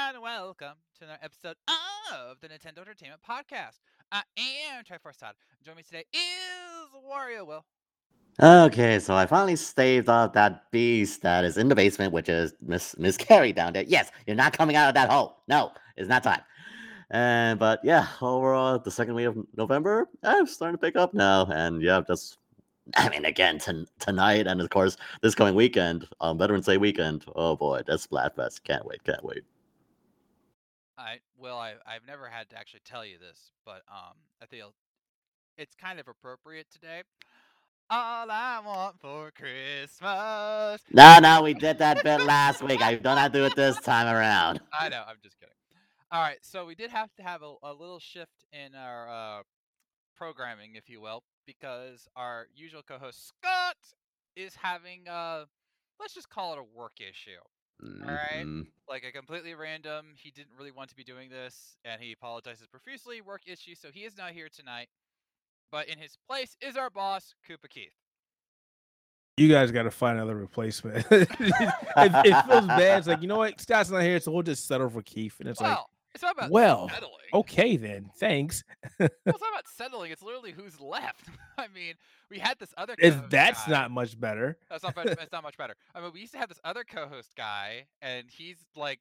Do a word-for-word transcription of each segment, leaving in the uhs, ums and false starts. and welcome to another episode of the Nintendo Entertainment Podcast. I am Triforce Todd. Joining me today is Wario Will. Okay, so I finally staved off that beast that is in the basement, which is Miss Miss Carrie down there. Yes, you're not coming out of that hole. No, it's not time. And but yeah, overall, the second week of November, I'm starting to pick up now. And yeah, just I mean, again t- tonight, and of course this coming weekend, um, Veterans Day weekend. Oh boy, that's Splatfest! Can't wait, can't wait. I well, I I've never had to actually tell you this, but um, I feel it's kind of appropriate today. All I want for Christmas. No, no, we did that bit last week. I don't have to do it this time around. I know. I'm just kidding. All right. So we did have to have a, a little shift in our uh, programming, if you will, because our usual co-host Scott is having a, let's just call it a work issue. Mm-hmm. All right. Like a completely random, he didn't really want to be doing this and he apologizes profusely, work issue. So he is not here tonight. But in his place is our boss, Koopa Keith. You guys got to find another replacement. it, it feels bad. It's like, you know what? Scott's not here, so we'll just settle for Keith. And it's well, like, it's not about well, settling. Okay then. Thanks. Well, it's not about settling. It's literally who's left. I mean, we had this other co-host if That's guy. not much better. That's not, that's not much better. I mean, we used to have this other co-host guy, and he's like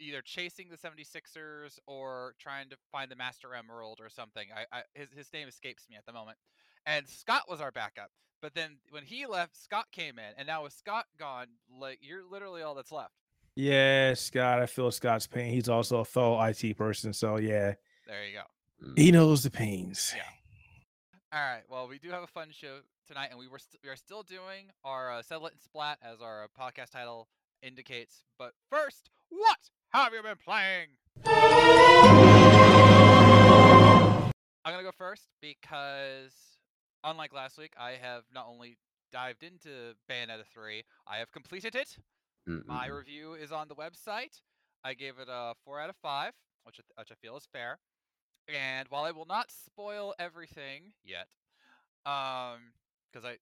either chasing the seventy-sixers or trying to find the Master Emerald or something. I, I his his name escapes me at the moment. And Scott was our backup. But then when he left, Scott came in. And now with Scott gone, like you're literally all that's left. Yeah, Scott. I feel Scott's pain. He's also a fellow I T person. So, yeah. There you go. He knows the pains. Yeah. All right. Well, we do have a fun show tonight. And we were st- we are still doing our uh, Settle It and Splat, as our uh, podcast title indicates. But first, what have you been playing? I'm going to go first because, unlike last week, I have not only dived into Bayonetta three, I have completed it. Mm-mm. My review is on the website. I gave it a four out of five, which, which I feel is fair. And while I will not spoil everything yet, um, because I,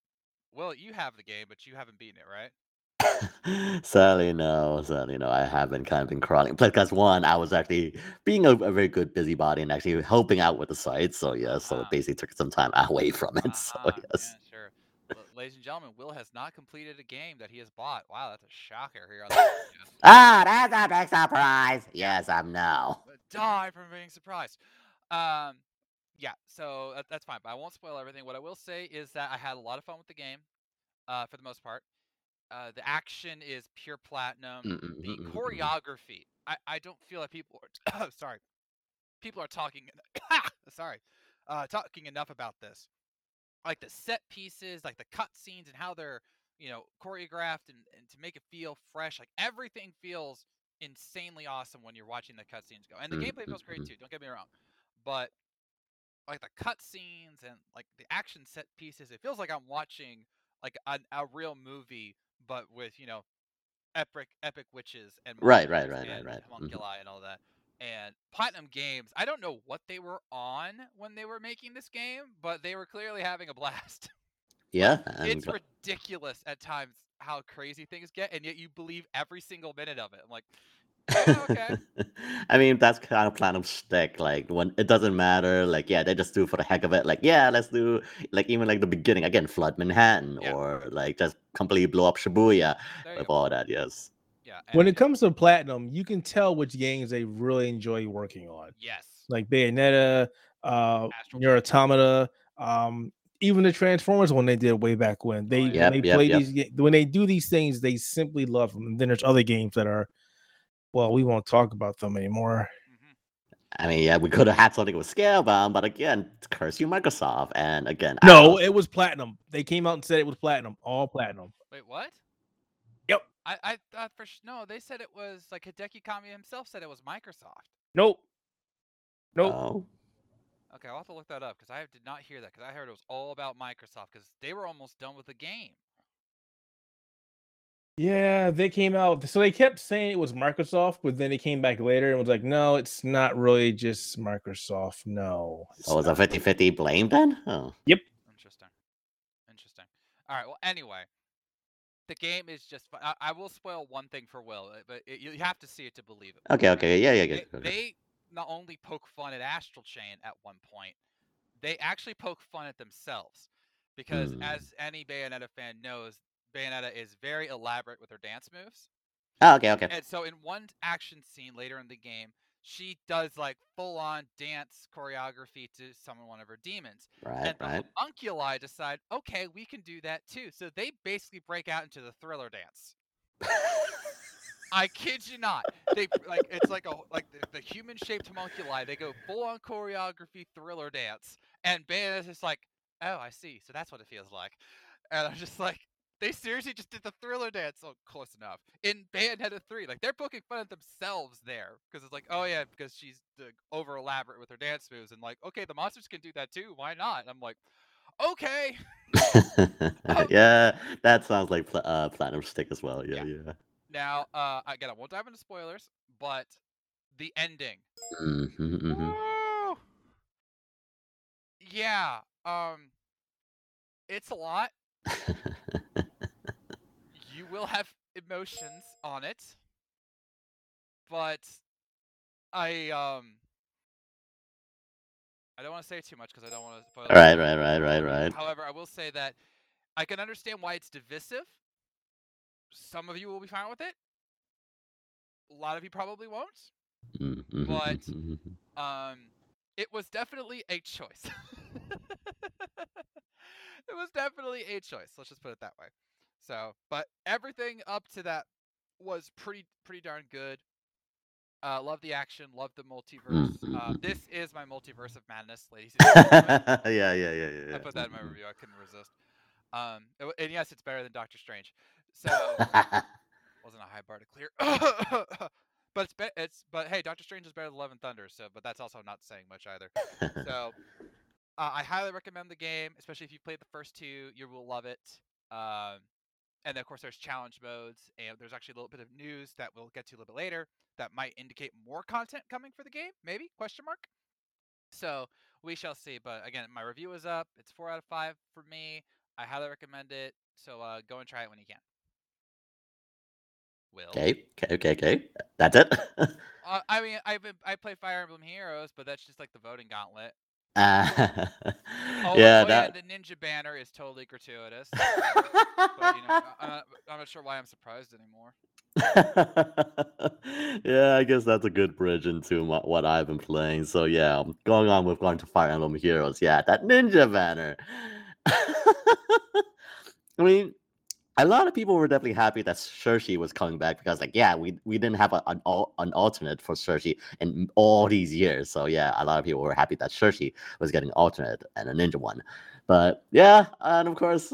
well, you have the game, but you haven't beaten it, right? sadly no sadly no I have been kind of been crawling because one I was actually being a, a very good busybody and actually helping out with the site, so yes yeah, so uh-huh. it basically took some time away from it. Uh-huh. so yes yeah, sure well, ladies and gentlemen, Will has not completed a game that he has bought. Wow, that's a shocker here on the ah that's a big surprise. Yes, I'm now die from being surprised. um yeah so that, that's fine, but I won't spoil everything. What I will say is that I had a lot of fun with the game, uh for the most part. Uh, the action is pure platinum. Mm-mm, the mm-mm, choreography. I, I don't feel like people are. T- sorry, people are talking. sorry, uh, talking enough about this. Like the set pieces, like the cutscenes, and how they're you know choreographed and, and to make it feel fresh. Like everything feels insanely awesome when you're watching the cutscenes go. And the mm-hmm. gameplay feels great too. Don't get me wrong, but like the cutscenes and like the action set pieces, it feels like I'm watching like a, a real movie. But with, you know, epic epic witches and right, right, right, right, right. homunculi mm-hmm. and all that. And Platinum Games, I don't know what they were on when they were making this game, but they were clearly having a blast. Yeah. It's but... ridiculous at times how crazy things get, and yet you believe every single minute of it. I'm like, yeah, okay. I mean, that's kind of Platinum shtick. Like, when it doesn't matter. Like, yeah, they just do it for the heck of it. Like, yeah, let's do, like, even like the beginning. Again, flood Manhattan yeah. or like just completely blow up Shibuya with all that, yes. Yeah. When it comes to Platinum, you can tell which games they really enjoy working on. Yes. Like Bayonetta, uh, Nier Automata, um, even the Transformers one they did way back when. They, yep, when they yep, play yep. these when they do these things, they simply love them. And then there's other games that are, well, we won't talk about them anymore. I mean, yeah, we could have had something with Scalebound, but again, curse you, Microsoft. And again, no, it was Platinum. They came out and said it was Platinum, all Platinum. Wait, what? Yep. I, I thought for no, they said it was like Hideki Kamiya himself said it was Microsoft. Nope. Nope. Oh. Okay, I'll have to look that up because I did not hear that because I heard it was all about Microsoft because they were almost done with the game. Yeah, they came out. So they kept saying it was Microsoft, but then they came back later and was like, no, it's not really just Microsoft. No. Oh, was a fifty-fifty blame then? Oh. Yep. Interesting. Interesting. All right. Well, anyway, the game is just. I, I will spoil one thing for Will, but it, you have to see it to believe it. Okay, okay, yeah, yeah, yeah. They, they not only poke fun at Astral Chain at one point, they actually poke fun at themselves, because mm. as any Bayonetta fan knows, Bayonetta is very elaborate with her dance moves. Oh, okay, okay. And so in one action scene later in the game, she does like full-on dance choreography to summon one of her demons. Right, and the right. homunculi decide, okay, we can do that too. So they basically break out into the Thriller dance. I kid you not. They like it's like a like the, the human-shaped homunculi. They go full-on choreography Thriller dance, and Bayonetta's just like, oh, I see. So that's what it feels like. And I'm just like, they seriously just did the Thriller dance. Oh, close enough. In Bayonetta three, like they're poking fun at themselves there, because it's like, oh yeah, because she's like, over elaborate with her dance moves, and like, okay, the monsters can do that too. Why not? And I'm like, okay. um, yeah, that sounds like pl- uh, Platinum Stick as well. Yeah, yeah. yeah. Now, uh, again, I won't dive into spoilers, but the ending. Mm-hmm, mm-hmm. Oh, yeah. Um, it's a lot. You will have emotions on it, but I um I don't want to say too much because I don't want to spoil it. Right, right, right, right, right. However, I will say that I can understand why it's divisive. Some of you will be fine with it. A lot of you probably won't. Mm-hmm. But um, it was definitely a choice. It was definitely a choice. Let's just put it that way. So, but everything up to that was pretty, pretty darn good. Uh, love the action. Love the multiverse. Uh, this is my multiverse of madness, ladies and gentlemen. yeah, yeah, yeah, yeah. I put that in my review. I couldn't resist. Um, it, and yes, it's better than Doctor Strange. So, wasn't a high bar to clear. But it's, be- it's, but hey, Doctor Strange is better than Love and Thunder. So, but that's also not saying much either. So, uh, I highly recommend the game, especially if you played the first two. You will love it. Um. And then, of course, there's challenge modes, and there's actually a little bit of news that we'll get to a little bit later that might indicate more content coming for the game, maybe? Question mark? So we shall see. But again, my review is up. It's four out of five for me. I highly recommend it. So uh, go and try it when you can. Will. Okay, okay, okay, okay. That's it. uh, I mean, I've been, I play Fire Emblem Heroes, but that's just like the voting gauntlet. Uh, oh, yeah, that... yeah, the ninja banner is totally gratuitous. But, you know, I'm, not, I'm not sure why I'm surprised anymore. Yeah, I guess that's a good bridge into my, what I've been playing. So yeah, going on with going to Fire Emblem Heroes. Yeah, that ninja banner. I mean, a lot of people were definitely happy that Shershi was coming back because, like, yeah, we we didn't have a, an an alternate for Shershi in all these years. So, yeah, a lot of people were happy that Shershi was getting an alternate and a ninja one. But, yeah, and of course,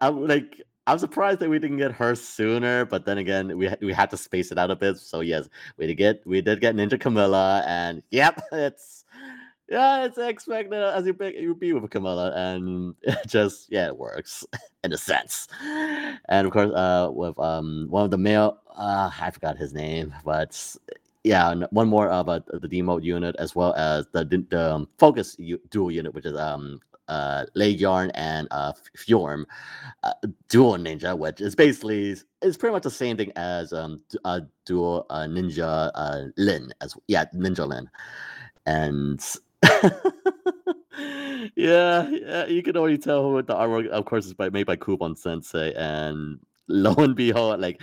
I'm, like, I'm surprised that we didn't get her sooner. But then again, we we had to space it out a bit. So, yes, we did get, we did get Ninja Camilla. And, yep, it's... Yeah, it's expected as you pick, you be with Camilla, and it just yeah, it works in a sense. And of course, uh, with um one of the male, uh, I forgot his name, but yeah, one more about the demote unit as well as the the um, focus u- dual unit, which is um uh Leigh-Yarn and uh Fjorm, uh, dual ninja, which is basically it's pretty much the same thing as um uh dual uh, ninja uh Lin as yeah ninja Lin, and. yeah, yeah, you can already tell who the artwork, of course, is by, made by Kubon Sensei, and lo and behold, like,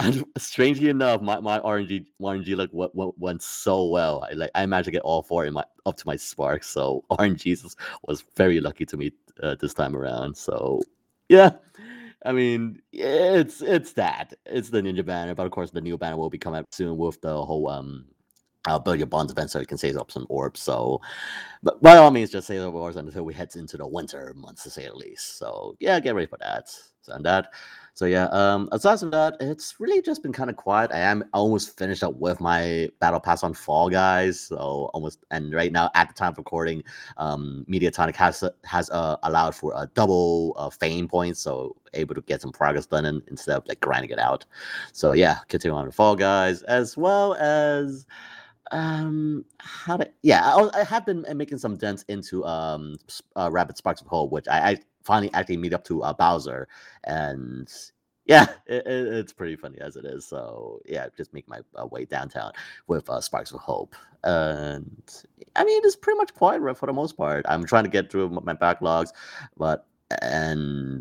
and strangely enough, my, my R N G R N G look went, went, went so well. I, like, I managed to get all four in my up to my spark, so R N G was very lucky to me uh, this time around. So, yeah, I mean, it's it's that it's the ninja banner, but of course, the new banner will be coming up soon with the whole um. Uh, build your bonds event so you can save up some orbs. So, but by all means, just save up orbs until we head into the winter months, to say the least. So, yeah, get ready for that. So, and that. So, yeah. Um, aside from that, it's really just been kind of quiet. I am almost finished up with my battle pass on Fall Guys. So, almost. And right now, at the time of recording, um, Mediatonic has has uh, allowed for a double uh, fame point. So, able to get some progress done in, instead of like grinding it out. So, yeah, continue on with Fall Guys as well as. Um, how to, yeah, I, I have been making some dents into um, uh, Rapid Sparks of Hope, which I, I finally actually meet up to uh, Bowser, and yeah, it, it, it's pretty funny as it is. So yeah, just make my uh, way downtown with uh, Sparks of Hope. And I mean, it's pretty much quiet for the most part. I'm trying to get through my backlogs, but and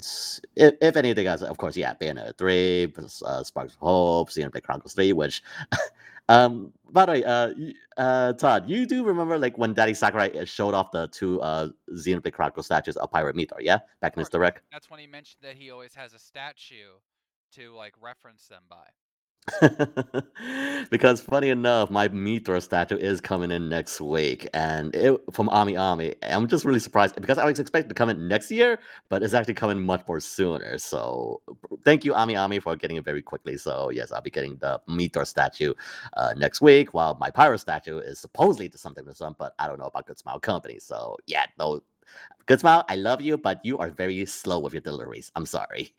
if, if anything else, of course, yeah, Bayonetta three, uh, Sparks of Hope, Xenoblade Chronicles three, which. Um, by the way, uh, uh, Todd, you do remember like when Daddy Sakurai showed off the two uh, Xenoblade Chronicles statues of Pirate Meteor, yeah? Back in his direct? That's when he mentioned that he always has a statue to like reference them by. Because funny enough, my Meteor statue is coming in next week, and it, from Ami Ami. I'm just really surprised because I was expecting to come in next year, but it's actually coming much more sooner. So thank you, Ami Ami, for getting it very quickly. So yes, I'll be getting the Meteor statue uh, next week, while my Pyro statue is supposedly to something to some, but I don't know about Good Smile Company. So yeah, no. Good Smile, I love you, but you are very slow with your deliveries. I'm sorry.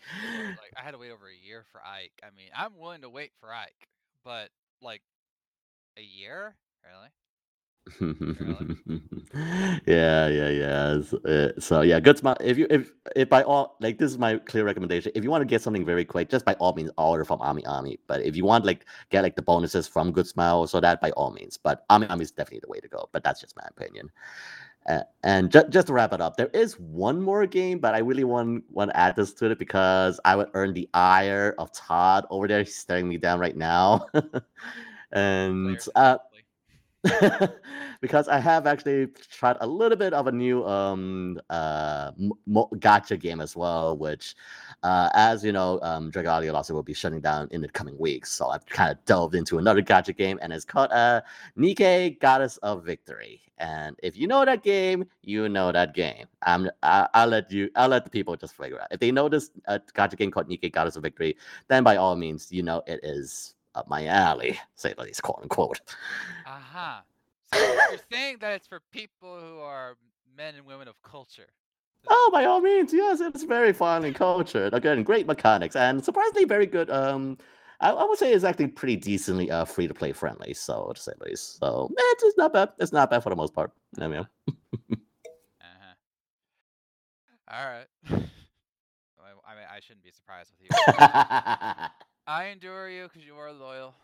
Like, I had to wait over a year for Ike. I mean, I'm willing to wait for Ike, but like a year, really? yeah, yeah, yeah. So, uh, so yeah, Good Smile. If you, if, if by all, like, this is my clear recommendation. If you want to get something very quick, just by all means, order from Ami Ami. But if you want, like, get like the bonuses from Good Smile, so that by all means. But Ami Ami is definitely the way to go. But that's just my opinion. Uh, and ju- just to wrap it up, there is one more game, but I really want, want to add this to it because I would earn the ire of Todd over there. He's staring me down right now. and uh, because I have actually tried a little bit of a new um, uh, mo- gacha game as well, which, uh, as you know, um, Dragon Audio also will be shutting down in the coming weeks. So I've kind of delved into another gacha game, and it's called uh, Nikkei Goddess of Victory. And if you know that game, you know that game. I'm, I, I'll let you. I'll let the people just figure out. If they know this uh, gacha game called Nikkei Goddess of Victory, then by all means, you know it is up my alley. Say at least, quote unquote. Aha. Uh-huh. So you're saying that it's for people who are men and women of culture. Oh, by all means, yes. It's very fun and cultured. Again, great mechanics and surprisingly very good. Um. I, I would say it's actually pretty decently uh, free-to-play friendly, so to say the least. So eh, it's not bad. It's not bad for the most part. I mean, uh-huh. All right. I mean, I shouldn't be surprised with you. I endure you because you are loyal.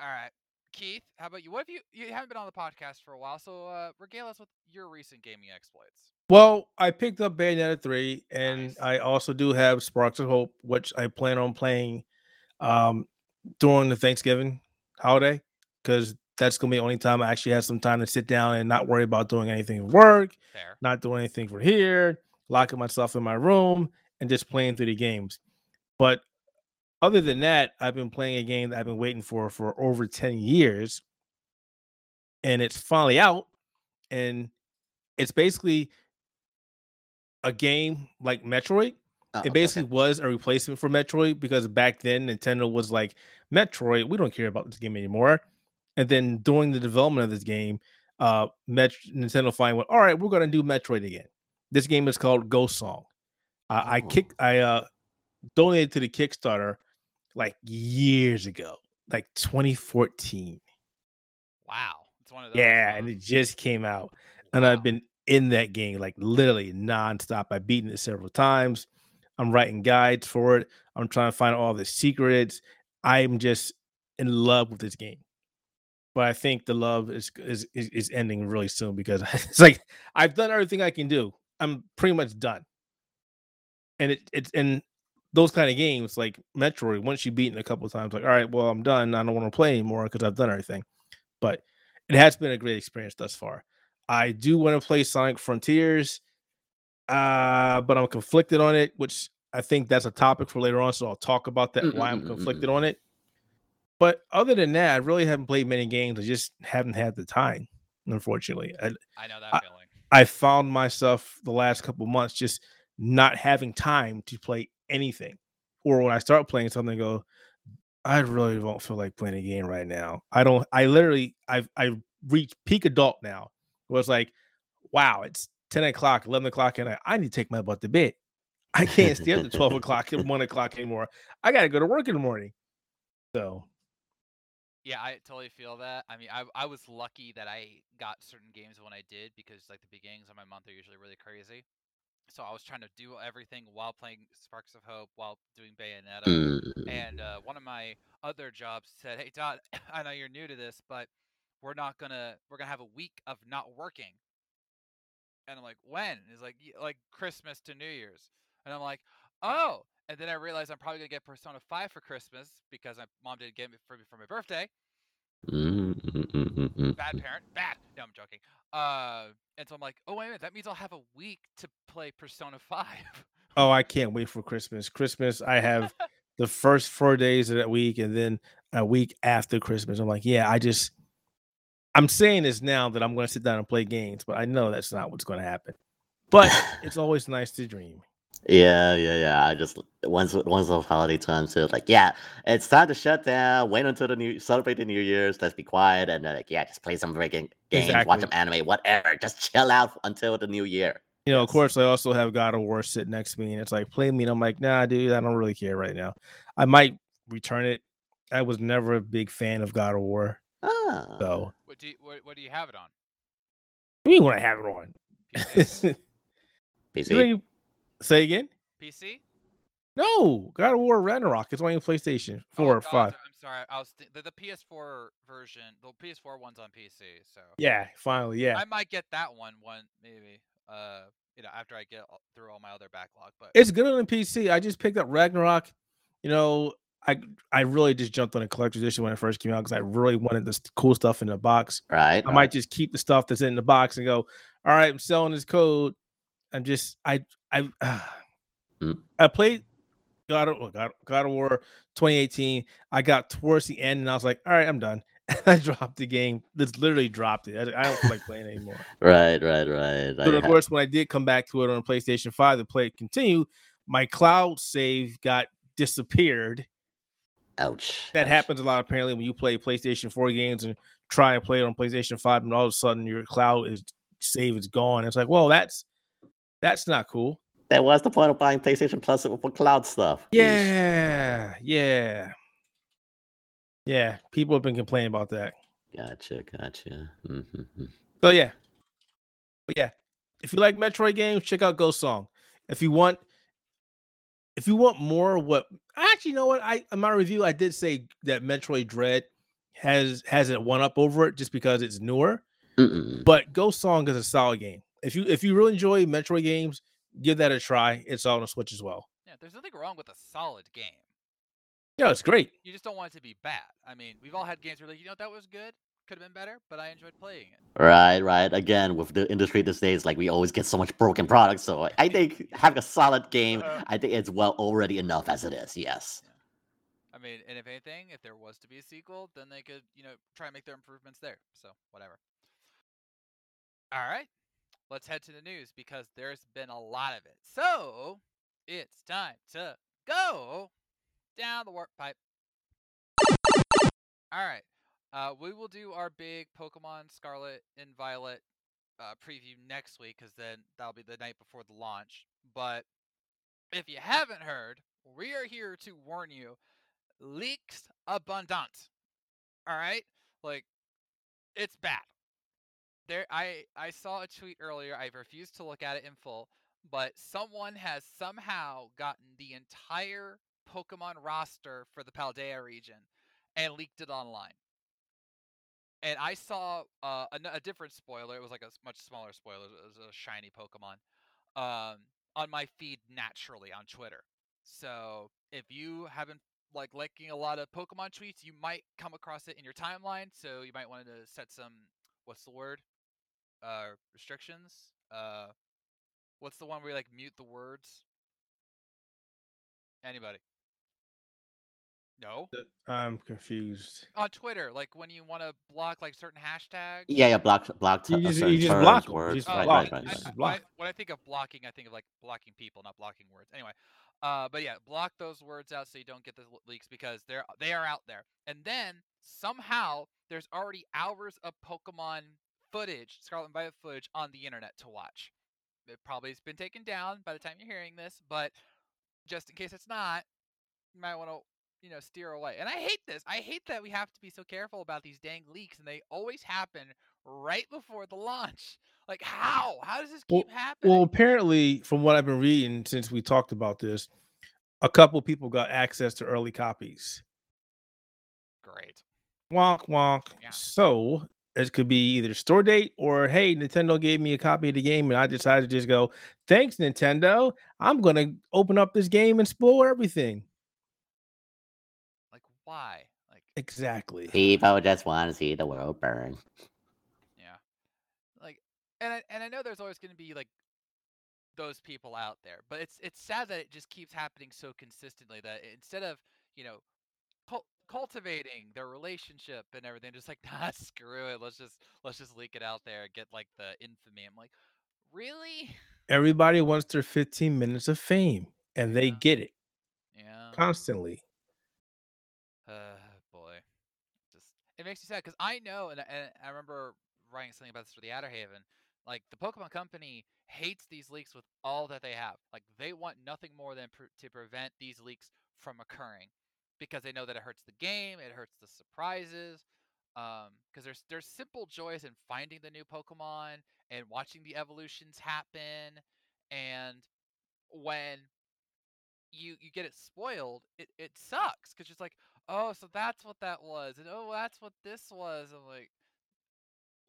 All right, Keith. How about you? What have you? You haven't been on the podcast for a while, so uh, regale us with your recent gaming exploits. Well, I picked up Bayonetta three, and nice. I also do have Sparks of Hope, which I plan on playing. Um, during the Thanksgiving holiday, because that's gonna be the only time I actually have some time to sit down and not worry about doing anything at work, Fair. Not doing anything for here, locking myself in my room and just playing through the games. But other than that, I've been playing a game that I've been waiting for for over ten years, and it's finally out. And it's basically a game like Metroid. Oh, it basically okay. was a replacement for Metroid, because back then Nintendo was like, Metroid, we don't care about this game anymore. And then during the development of this game, uh, Met- Nintendo finally went, all right, we're going to do Metroid again. This game is called Ghost Song. Uh, I kick, I uh, donated to the Kickstarter like years ago, like twenty fourteen. Wow. It's one of those yeah, ones. And it just came out. And wow. I've been in that game like literally nonstop. I've beaten it several times. I'm writing guides for it. I'm trying to find all the secrets. I'm just in love with this game, but I think the love is is is ending really soon, because it's like I've done everything I can do. I'm pretty much done. And it it's and those kind of games like Metroid, once you beat it a couple of times, like all right, well I'm done. I don't want to play anymore because I've done everything. But it has been a great experience thus far. I do want to play Sonic Frontiers. Uh, but I'm conflicted on it, which I think that's a topic for later on. So I'll talk about that, mm-hmm, why I'm conflicted mm-hmm. on it. But other than that, I really haven't played many games. I just haven't had the time, unfortunately. I, I know that I, feeling. I found myself the last couple months just not having time to play anything. Or when I start playing something, I go, I really don't feel like playing a game right now. I don't, I literally, I've, I've reached peak adult now, where it's like, wow, it's ten o'clock, eleven o'clock, and I, I need to take my butt to bed. I can't stay up to twelve o'clock and one o'clock anymore. I got to go to work in the morning. So, yeah, I totally feel that. I mean, I I was lucky that I got certain games when I did, because like the beginnings of my month are usually really crazy. so I was trying to do everything while playing Sparks of Hope, while doing Bayonetta. Mm. And uh, one of my other jobs said, "Hey, Todd, I know you're new to this, but we're not gonna we're gonna have a week of not working." And I'm like, "When?" And he's like, "Like Christmas to New Year's." And I'm like, "Oh!" And then I realized I'm probably gonna get Persona five for Christmas because my mom didn't get it for me for my birthday. Bad parent, bad. No, I'm joking. Uh, and so I'm like, "Oh wait a minute, that means I'll have a week to play Persona five." Oh, I can't wait for Christmas. Christmas, I have the first four days of that week, and then a week after Christmas. I'm like, yeah, I just, I'm saying this now that I'm going to sit down and play games, but I know that's not what's going to happen. But it's always nice to dream. Yeah, yeah, yeah. I just once once of holiday time, so like, yeah, it's time to shut down. Wait until the new celebrate the New Year's. Let's be quiet and then like, yeah, just play some freaking games, exactly. Watch some anime, whatever. Just chill out until the New Year. You know, of course, I also have God of War sit next to me, and it's like play me, and I'm like, nah, dude, I don't really care right now. I might return it. I was never a big fan of God of War. Oh. So what do you, what, what do you have it on? What do you want to have it on? P C. P C. Really, say again? P C? No, God of War Ragnarok. It's only on PlayStation four oh, or five. I'm sorry. I was th- the, the P S four version. The P S four one's on P C. So yeah, finally, yeah. I might get that one one maybe. Uh, you know, after I get all, through all my other backlog, but it's good on P C. I just picked up Ragnarok. You know, I I really just jumped on a collector's edition when it first came out because I really wanted this cool stuff in the box. Right. I right. might just keep the stuff that's in the box and go, all right, I'm selling this code. I'm just I I uh, mm. I played God of God, God of War twenty eighteen. I got towards the end and I was like, all right, I'm done. I dropped the game. It's literally dropped it. I, I don't feel like playing anymore. right, right, right. But of course, when I did come back to it on PlayStation five to play it continue, my cloud save got disappeared. Ouch. That Ouch. happens a lot apparently when you play PlayStation four games and try and play it on PlayStation five, and all of a sudden your cloud is save is gone. It's like, well, that's That's not cool. That was the point of buying PlayStation Plus for cloud stuff. Yeah, yeah, yeah. People have been complaining about that. Gotcha, gotcha. Mm-hmm. So yeah, but yeah. If you like Metroid games, check out Ghost Song. If you want, if you want more, what actually, you know what? I in my review, I did say that Metroid Dread has has a one up over it just because it's newer. Mm-mm. But Ghost Song is a solid game. If you if you really enjoy Metroid games, give that a try. It's all on the Switch as well. Yeah, there's nothing wrong with a solid game. Yeah, it's great. You just don't want it to be bad. I mean, we've all had games where like, you know, that was good, could have been better, but I enjoyed playing it. Right, right. Again, with the industry these days, like we always get so much broken products. So I think having a solid game, uh, I think it's well already enough as it is. Yes. Yeah. I mean, and if anything, if there was to be a sequel, then they could, you know, try and make their improvements there. So whatever. All right. Let's head to the news because there's been a lot of it. So, it's time to go down the warp pipe. All right. Uh, we will do our big Pokemon Scarlet and Violet uh, preview next week because then that'll be the night before the launch. But if you haven't heard, we are here to warn you. Leaks abundant. All right? Like, it's bad. There, I, I saw a tweet earlier. I refused to look at it in full, but someone has somehow gotten the entire Pokemon roster for the Paldea region and leaked it online. And I saw uh, a, a different spoiler. It was like a much smaller spoiler. It was a shiny Pokemon um, on my feed naturally on Twitter. So if you haven't like liking a lot of Pokemon tweets, you might come across it in your timeline. So you might want to set some, what's the word? Uh, restrictions. Uh, what's the one where you like mute the words? Anybody? No. I'm confused. On Twitter, like when you want to block like certain hashtags. Yeah, yeah, block, block. T- you just, you just block words. Just right, block. Right, right, right. I, I, I, when I think of blocking, I think of like blocking people, not blocking words. Anyway, uh, but yeah, block those words out so you don't get the leaks because they're they are out there. And then somehow there's already hours of Pokemon footage, Scarlet and Violet footage on the internet to watch. It probably has been taken down by the time you're hearing this, but just in case it's not, you might want to you know, steer away. And I hate this. I hate that we have to be so careful about these dang leaks, and they always happen right before the launch. Like, how? How does this keep well, happening? Well, apparently, from what I've been reading since we talked about this, a couple people got access to early copies. Great. Wonk, wonk. Yeah. So it could be either store date or, hey, Nintendo gave me a copy of the game, and I decided to just go, thanks, Nintendo. I'm going to open up this game and spoil everything. Like, why? Like, exactly. People just want to see the world burn. Yeah. Like, and I, and I know there's always going to be, like, those people out there, but it's it's sad that it just keeps happening so consistently that instead of, you know, cult- cultivating their relationship and everything, just like, nah, screw it, let's just let's just leak it out there and get like the infamy. I'm like, really? Everybody wants their fifteen minutes of fame, and they yeah. get it, yeah, constantly. Uh, boy, just it makes you sad because I know, and, and I remember writing something about this for the Adderhaven. Like, the Pokemon Company hates these leaks with all that they have. Like, they want nothing more than pre- to prevent these leaks from occurring, because they know that it hurts the game, it hurts the surprises. Um, because there's there's simple joys in finding the new Pokemon and watching the evolutions happen. And when you you get it spoiled, it it sucks because it's like, oh, so that's what that was, and oh, that's what this was. I'm like,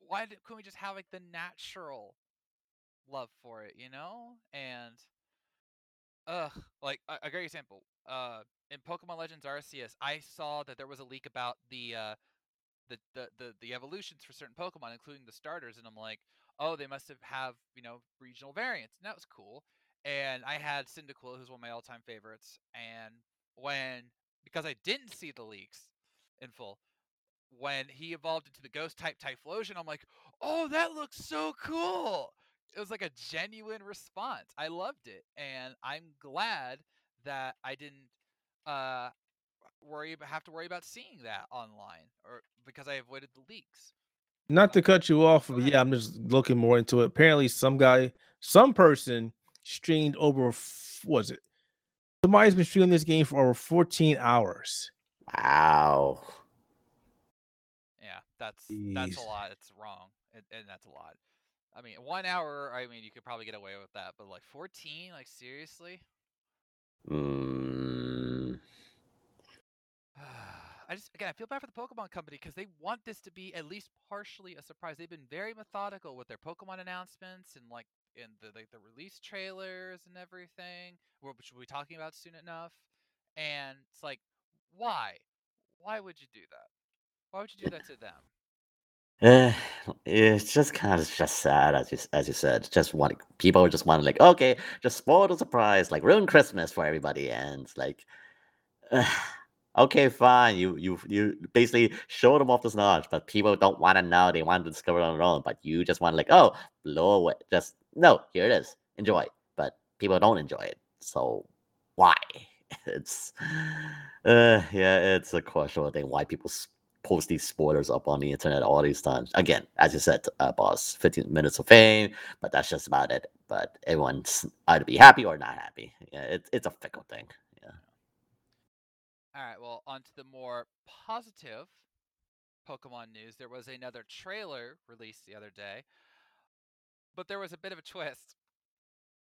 why did, couldn't we just have like the natural love for it, you know? And uh like a, a great example, uh in Pokemon Legends Arceus, I saw that there was a leak about the uh the the the, the evolutions for certain Pokemon, including the starters, and I'm like, oh, they must have have you know regional variants, and that was cool. And I had Cyndaquil, who's one of my all-time favorites, and when because I didn't see the leaks in full, when he evolved into the ghost type Typhlosion, I'm like, oh, that looks so cool. It was like a genuine response. I loved it. And I'm glad that I didn't uh, worry about, have to worry about seeing that online, or because I avoided the leaks. Not to cut you off, but yeah, I'm just looking more into it. Apparently some guy, some person streamed over, what was it? Somebody's been streaming this game for over fourteen hours. Wow. Yeah, that's, that's a lot. It's wrong. And, and that's a lot. I mean, one hour, I mean, you could probably get away with that, but like fourteen, like seriously? Mm. I just, again, I feel bad for the Pokemon Company because they want this to be at least partially a surprise. They've been very methodical with their Pokemon announcements and like in the like the release trailers and everything, which we'll be talking about soon enough. And it's like, why? Why would you do that? Why would you do that to them? Uh, it's just kind of just sad, as you as you said. Just want people just want to like, okay, just spoil the surprise, like ruin Christmas for everybody, and it's like, uh, okay, fine, you you you basically show them off this knowledge, but people don't want to know; they want to discover it on their own. But you just want to like, oh, blow away, just no, here it is, enjoy. But people don't enjoy it, so why? It's uh, yeah, it's a questionable thing why people post these spoilers up on the internet all these times. Again, as you said, uh, boss, fifteen minutes of fame, but that's just about it. But everyone's either be happy or not happy. Yeah, it, it's a fickle thing. Yeah. All right, well, on to the more positive Pokemon news. There was another trailer released the other day, but there was a bit of a twist.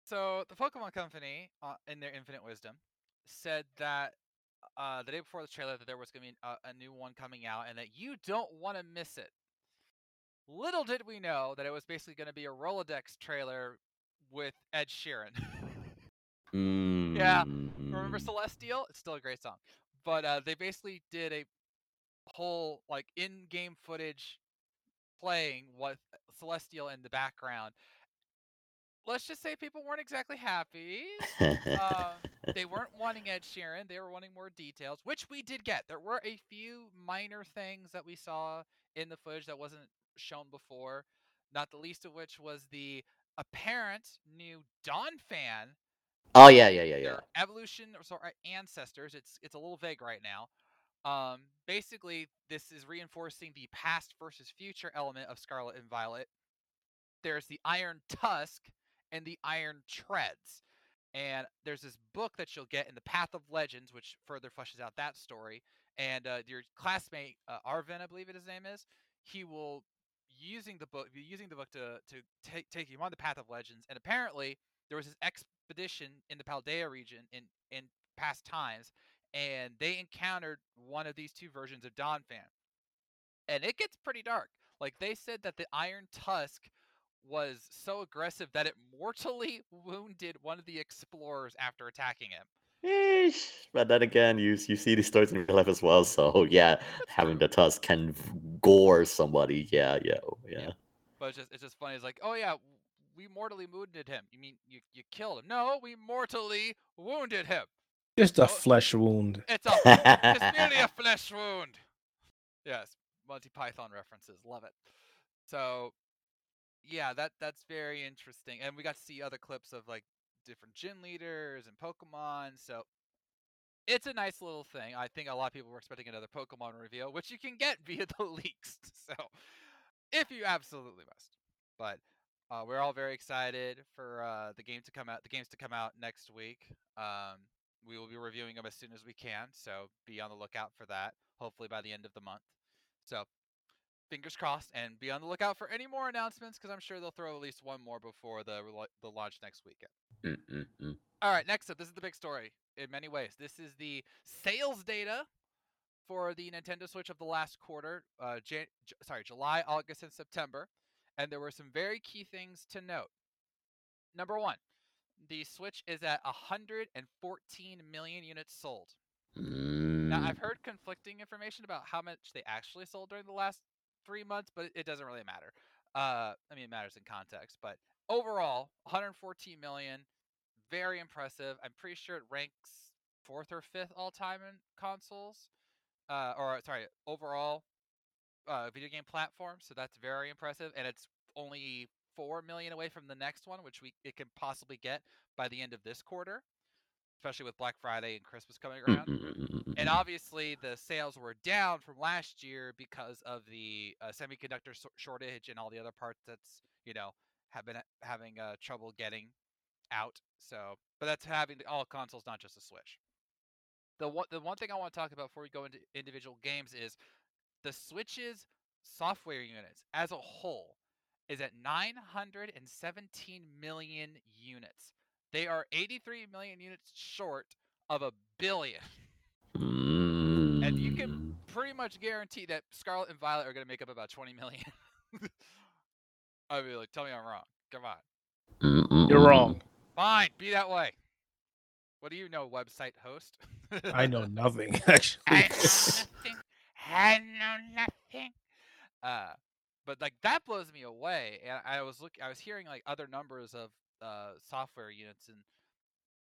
So the Pokemon Company, uh, in their infinite wisdom, said that Uh, the day before the trailer that there was going to be a, a new one coming out and that you don't want to miss it. Little did we know that it was basically going to be a Rolodex trailer with Ed Sheeran. mm-hmm. Yeah. Remember Celestial? It's still a great song. But uh, they basically did a whole like in-game footage playing with Celestial in the background. Let's just say people weren't exactly happy. uh, they weren't wanting Ed Sheeran. They were wanting more details, which we did get. There were a few minor things that we saw in the footage that wasn't shown before, not the least of which was the apparent new Dawn fan. Oh, yeah, yeah, yeah, yeah. Evolution, sorry, ancestors. It's it's a little vague right now. Um, basically, this is reinforcing the past versus future element of Scarlet and Violet. There's the Iron Tusk and the Iron Treads. And there's this book that you'll get in the Path of Legends, which further fleshes out that story. And uh, your classmate uh, Arvin, I believe it his name is, he will using the book, be using the book to to take take you on the Path of Legends. And apparently, there was this expedition in the Paldea region in in past times, and they encountered one of these two versions of Donphan, and it gets pretty dark. Like, they said that the Iron Tusk was so aggressive that it mortally wounded one of the explorers after attacking him. Yeesh. But then again, you you see these stories in real life as well, so yeah, having the tusk can gore somebody. Yeah, yeah, yeah. yeah. But it's just it's just funny. It's like, oh yeah, we mortally wounded him. You mean you you killed him? No, we mortally wounded him. Just a oh, flesh wound. It's a it's merely a flesh wound. Yes, Monty Python references, love it. So. Yeah, that that's very interesting. And we got to see other clips of, like, different gym leaders and Pokemon. So it's a nice little thing. I think a lot of people were expecting another Pokemon reveal, which you can get via the leaks. So if you absolutely must. But uh, we're all very excited for uh, the game to come out, the games to come out next week. Um, we will be reviewing them as soon as we can. So be on the lookout for that, hopefully by the end of the month. So fingers crossed, and be on the lookout for any more announcements, because I'm sure they'll throw at least one more before the the launch next weekend. Mm-mm-mm. All right, next up, this is the big story in many ways. This is the sales data for the Nintendo Switch of the last quarter, uh, Jan- J- sorry, July, August, and September, and there were some very key things to note. Number one, the Switch is at one hundred fourteen million units sold. Mm. Now, I've heard conflicting information about how much they actually sold during the last three months, but it doesn't really matter. Uh, I mean, it matters in context, but overall, one hundred fourteen million, very impressive. I'm pretty sure it ranks fourth or fifth all time in consoles, uh, or sorry, overall uh, video game platforms. So that's very impressive, and it's only four million away from the next one, which we it can possibly get by the end of this quarter, especially with Black Friday and Christmas coming around. And obviously the sales were down from last year because of the uh, semiconductor so- shortage and all the other parts that's, you know, have been having uh, trouble getting out. So, but that's having all consoles, not just the Switch. The one, the one thing I want to talk about before we go into individual games is the Switch's software units as a whole is at nine hundred seventeen million units. They are eighty-three million units short of a billion. Mm. And you can pretty much guarantee that Scarlet and Violet are going to make up about twenty million. I mean, like, tell me I'm wrong. Come on. Mm-mm. You're wrong. Fine, be that way. What do you know, website host? I know nothing, actually. I know nothing. I know nothing. Uh, but, like, that blows me away. And I was look, I was hearing, like, other numbers of Uh, software units, and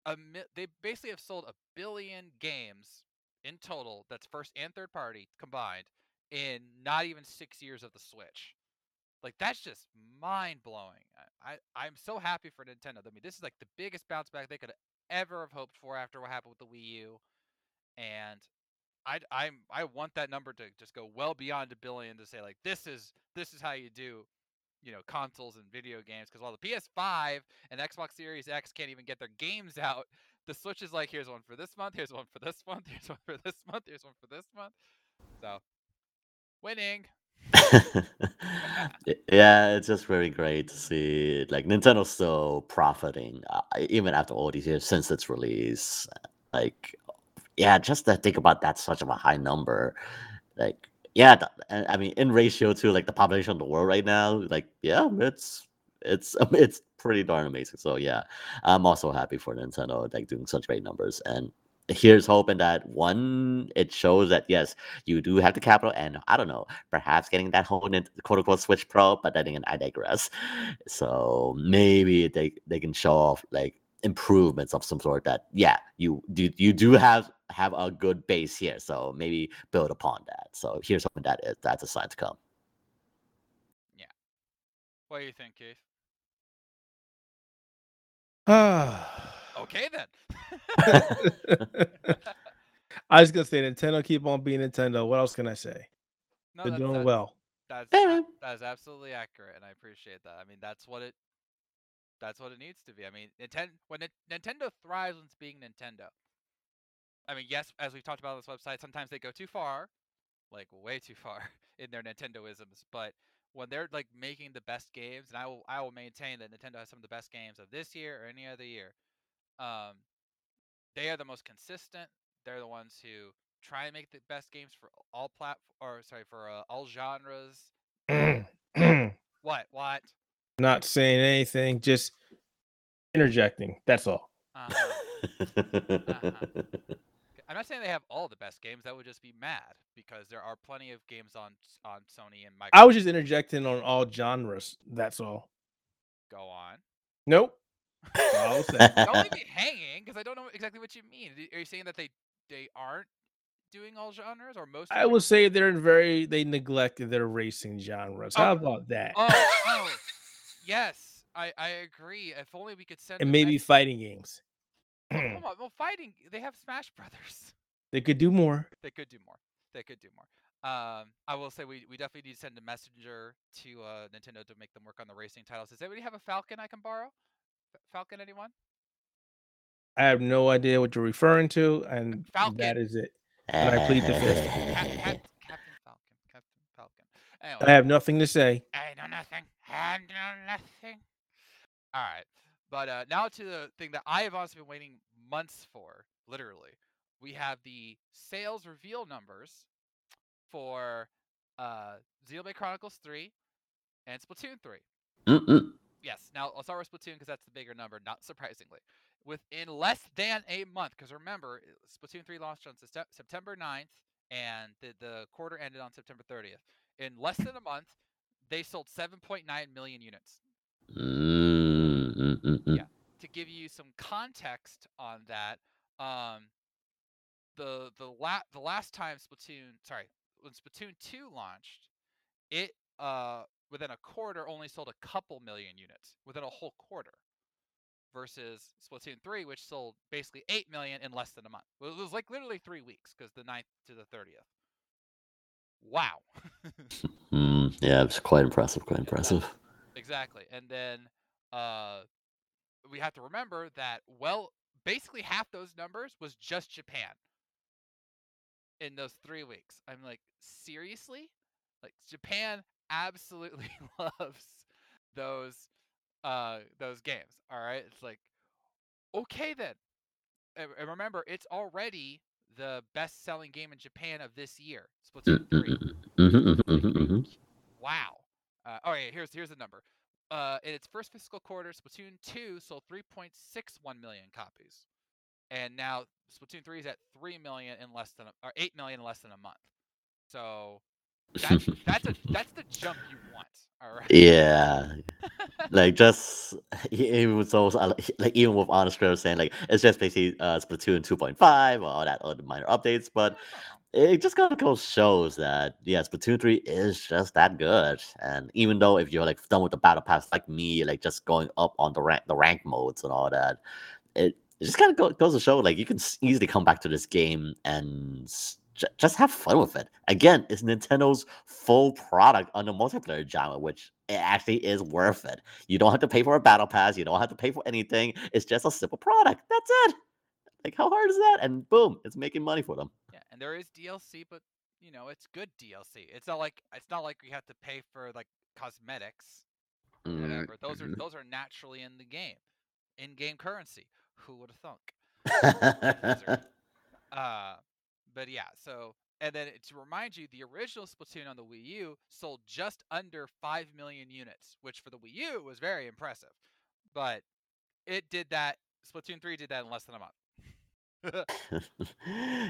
a mi- they basically have sold a billion games in total, that's first and third party combined, in not even six years of the Switch. Like, that's just mind-blowing. I, I, I'm so happy for Nintendo. I mean, this is like the biggest bounce back they could ever have hoped for after what happened with the Wii U, and I I'm I want that number to just go well beyond a billion to say, like, this is this is how you do, you know, consoles and video games, because while the P S five and Xbox Series X can't even get their games out, the Switch is like, here's one for this month, here's one for this month, here's one for this month, here's one for this month. So, winning. Yeah, it's just really great to see, like, Nintendo's still profiting, uh, even after all these years since its release. Like, yeah, just to think about that, such of a high number, like, yeah, I mean, in ratio to, like, the population of the world right now, like, yeah, it's it's it's pretty darn amazing. So yeah, I'm also happy for Nintendo, like, doing such great numbers. And here's hoping that, one, it shows that yes, you do have the capital, and I don't know, perhaps getting that whole quote unquote Switch Pro. But then again, I digress. So maybe they they can show off, like, improvements of some sort that, yeah, you do you do have have a good base here, so maybe build upon that. So here's something that is that's a sign to come. Yeah, what do you think, Keith? Okay, then. I was gonna say, Nintendo, keep on being Nintendo. What else can I say? No, they're doing that's, well. That's that's absolutely accurate, and I appreciate that. I mean, that's what it That's what it needs to be. I mean, Nintendo when it, Nintendo thrives when it's being Nintendo. I mean, yes, as we've talked about on this website, sometimes they go too far, like way too far in their Nintendoisms. But when they're like making the best games, and I will I will maintain that Nintendo has some of the best games of this year or any other year. Um, they are the most consistent. They're the ones who try and make the best games for all platform, or sorry, for uh, all genres. What? What? Not saying anything, just interjecting. That's all. Uh-huh. Uh-huh. I'm not saying they have all the best games. That would just be mad, because there are plenty of games on on Sony and Microsoft. I was just interjecting on all genres. That's all. Go on. Nope. I'll say. Don't leave me hanging, because I don't know exactly what you mean. Are you saying that they, they aren't doing all genres, or most? I would say they're very they neglected their racing genres. Oh. How about that? Oh, oh. Yes, I, I agree. If only we could send. And maybe next... fighting games. Come on, well, fighting. They have Smash Brothers. They could do more. They could do more. They could do more. Um, I will say we, we definitely need to send a messenger to uh, Nintendo to make them work on the racing titles. Does anybody have a Falcon I can borrow? Falcon, anyone? I have no idea what you're referring to, and Falcon. That is it. And I plead the fifth. Captain, Captain Falcon. Captain Falcon. Anyway. I have nothing to say. I know nothing. I know nothing. All right. But uh, now to the thing that I have honestly been waiting months for, literally. We have the sales reveal numbers for uh, Xenoblade Chronicles three and Splatoon three. Mm-mm. Yes, now I'll start with Splatoon because that's the bigger number, not surprisingly. Within less than a month, because remember, Splatoon three launched on September ninth, and the, the quarter ended on September thirtieth. In less than a month, they sold seven point nine million units. Mm. Yeah. To give you some context on that, um, the the la- the last time Splatoon, sorry, when Splatoon two launched, it uh within a quarter only sold a couple million units within a whole quarter, versus Splatoon three, which sold basically eight million in less than a month. It was like literally three weeks, because the ninth to the thirtieth. Wow. mm, yeah, it's quite impressive. Quite impressive. Exactly, and then. Uh, we have to remember that, well, basically half those numbers was just Japan in those three weeks. I'm like, seriously? Like, Japan absolutely loves those uh, those games, all right? It's like, okay then. And, and remember, it's already the best-selling game in Japan of this year, Splatoon three. Wow. Uh, all right, here's here's the number. Uh, in its first fiscal quarter, Splatoon two sold three point six one million copies, and now Splatoon three is at three million in less than, a, or eight million in less than a month. So that's that's a that's the jump you want, all right? Yeah, like just even with those, like even with Honest Grove saying like it's just basically uh, Splatoon two point five or all that other minor updates, but it just kind of shows that, yeah, Splatoon three is just that good. And even though if you're, like, done with the Battle Pass like me, like, just going up on the rank, the rank modes and all that, it, it just kind of goes to show, like, you can easily come back to this game and j- just have fun with it. Again, it's Nintendo's full product on the multiplayer genre, which it actually is worth it. You don't have to pay for a Battle Pass. You don't have to pay for anything. It's just a simple product. That's it. Like, how hard is that? And boom, it's making money for them. Yeah, and there is D L C, but you know, it's good D L C. It's not like it's not like we have to pay for like cosmetics, mm-hmm. whatever. Those are those are naturally in the game, in-game currency. Who would have thunk? uh, but yeah, so and then to remind you, the original Splatoon on the Wii U sold just under five million units, which for the Wii U was very impressive. But it did that. Splatoon three did that in less than a month.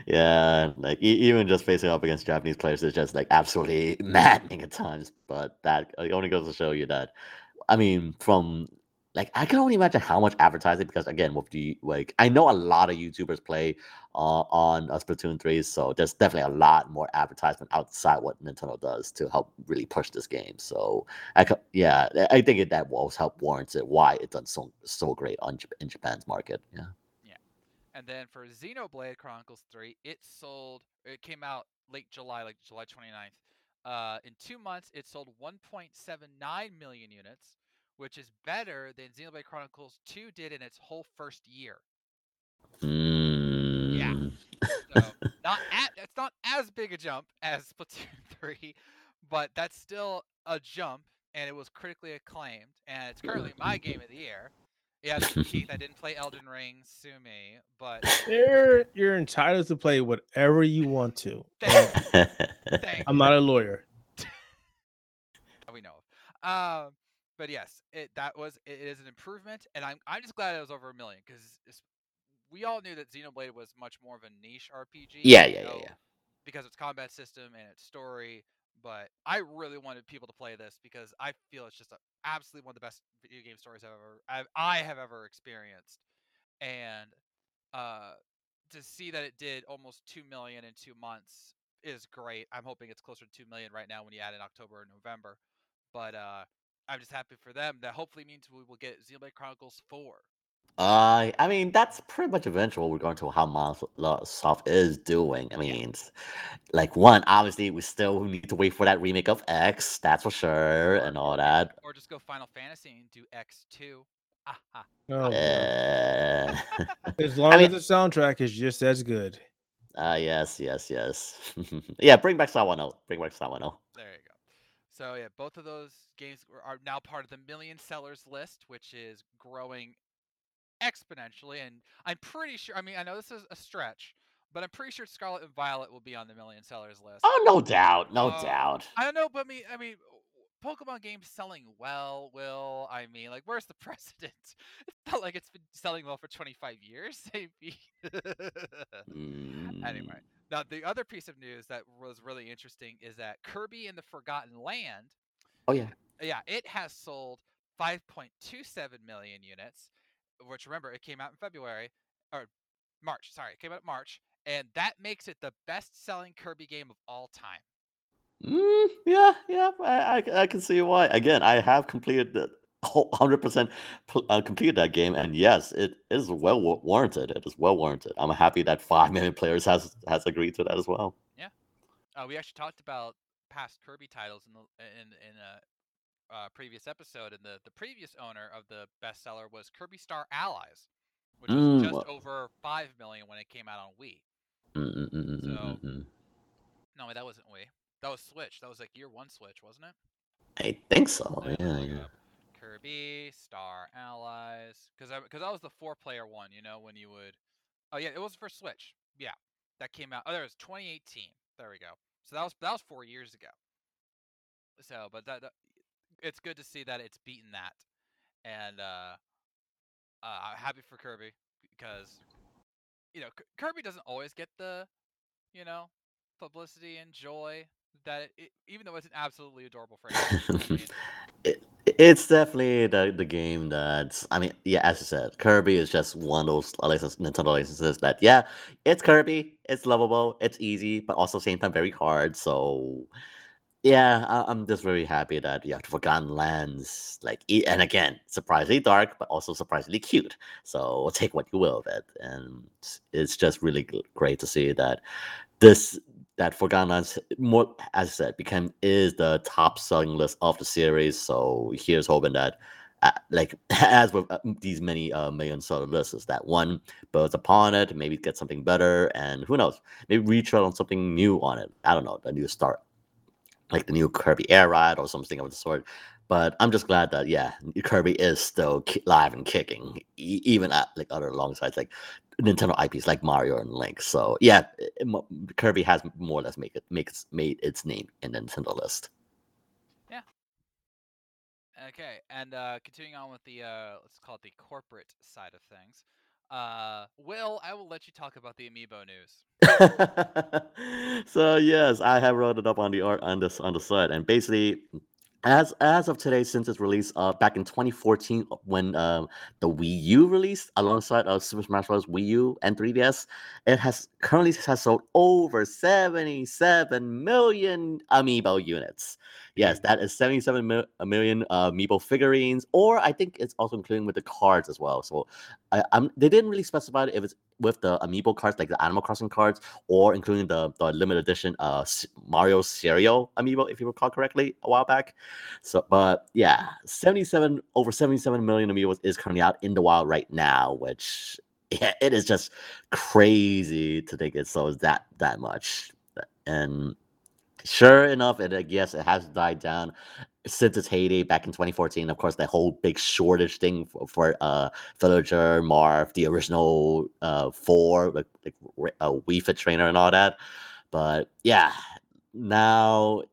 Yeah, like even just facing up against Japanese players is just like absolutely maddening at times. But that only goes to show you that, I mean, from like I can only imagine how much advertising, because again, with the like I know a lot of YouTubers play uh, on uh, Splatoon three, so there's definitely a lot more advertisement outside what Nintendo does to help really push this game. So I can, yeah, I think it, that will help warrants it why it's done so so great on in Japan's market. Yeah. And then for Xenoblade Chronicles three, it sold, it came out late July, like July twenty-ninth. Uh, in two months, it sold one point seven nine million units, which is better than Xenoblade Chronicles two did in its whole first year. Mm. Yeah. So not at, it's not as big a jump as Splatoon three, but that's still a jump, and it was critically acclaimed, and it's currently my game of the year. Yeah, Keith, I didn't play Elden Ring, sue me, but... You're, you're entitled to play whatever you want to. Thank you. Thank I'm not a lawyer. We know. Um, but yes, it that was it is an improvement, and I'm I'm just glad it was over a million, because we all knew that Xenoblade was much more of a niche R P G. Yeah, yeah, you know, yeah, yeah. Because its combat system and its story, but I really wanted people to play this because I feel it's just a, absolutely one of the best video game stories I've ever I've, I have ever experienced, and uh, to see that it did almost two million in two months is great. I'm hoping it's closer to two million right now when you add in October and November, but uh, I'm just happy for them. That hopefully means we will get Xenoblade Chronicles four. Uh, I mean, that's pretty much eventual regarding to how Microsoft is doing. I mean, like, one, obviously, we still need to wait for that remake of X, that's for sure, and all that. Or just go Final Fantasy and do X two. Aha. Oh, yeah. As long I mean, as the soundtrack is just as good. Uh, yes, yes, yes. Yeah, bring back Sawano. Bring back Sawano. There you go. So, yeah, both of those games are now part of the million sellers list, which is growing exponentially, and I'm pretty sure, I mean, I know this is a stretch, but I'm pretty sure Scarlet and Violet will be on the million sellers list. Oh, no doubt, no um, doubt. I don't know, but I mean, I mean, Pokemon games selling well, Will, I mean, like, where's the precedent? It's not like it's been selling well for twenty-five years, maybe. mm. Anyway, now the other piece of news that was really interesting is that Kirby and the Forgotten Land. Oh, yeah. Yeah, it has sold five point two seven million units. Which, remember, it came out in February, or March, sorry, it came out in March, and that makes it the best-selling Kirby game of all time. Mm, yeah, yeah, I, I, I can see why. Again, I have completed the whole one hundred percent pl- uh, completed that game, and yes, it is well wa- warranted. It is well warranted. I'm happy that five million players has has agreed to that as well. Yeah. Uh, we actually talked about past Kirby titles in the, in in a. Uh, Uh, previous episode, and the, the previous owner of the bestseller was Kirby Star Allies, which was mm, just well. over five million when it came out on Wii. Mm, mm, so, mm, mm. no, that wasn't Wii. That was Switch. That was like year one Switch, wasn't it? I think so. Yeah, yeah. yeah. Kirby Star Allies, because I because that was the four player one. You know, when you would. Oh yeah, it was for Switch. Yeah, that came out. Oh, there was twenty eighteen. There we go. So that was that was four years ago. So, but that. that it's good to see that it's beaten that, and uh, uh, I'm happy for Kirby because, you know, K- Kirby doesn't always get the, you know, publicity and joy that it, it, even though it's an absolutely adorable franchise. it, it's definitely the the game that's, I mean, yeah, as you said, Kirby is just one of those license, Nintendo licenses that, yeah, it's Kirby, it's lovable, it's easy, but also same time very hard, so... Yeah, I'm just very happy that you have to Forgotten Lands, like, and again, surprisingly dark, but also surprisingly cute. So take what you will of it, and it's just really great to see that this that Forgotten Lands, more as I said, became is the top selling list of the series. So here's hoping that, uh, like as with these many uh, million seller lists, is that one builds upon it, maybe get something better, and who knows, maybe retread on something new on it. I don't know, a new start. Like the new Kirby Air Ride or something of the sort, but I'm just glad that yeah, Kirby is still ki- live and kicking, e- even at like other alongside like Nintendo I Ps like Mario and Link. So yeah, it, it, Kirby has more or less make it makes made its name in the Nintendo list. Yeah. Okay, and uh, continuing on with the uh, let's call it the corporate side of things. Uh, Will, I will let you talk about the Amiibo news. So yes, I have wrote it up on the art on this on the site, and basically, as as of today, since its release uh, back in twenty fourteen, when uh, the Wii U released alongside uh, Super Smash Bros. Wii U and three D S, it has currently has sold over seventy-seven million Amiibo units. Yes, that is seventy-seven mil- a million uh, Meeple figurines, or I think it's also including with the cards as well. So I, I'm, they didn't really specify if it's with the Amiibo cards, like the Animal Crossing cards, or including the, the limited edition uh, Mario cereal Amiibo, if you recall correctly, a while back. So, but yeah, seventy-seven over seventy-seven million Amiibos is currently out in the wild right now, which yeah, it is just crazy to think it's so that that much. And sure enough, it yes, it has died down since its heyday back in twenty fourteen. Of course, that whole big shortage thing for, for uh Villager, Marth, the original uh four, like like uh, Wii Fit Trainer and all that. But yeah, now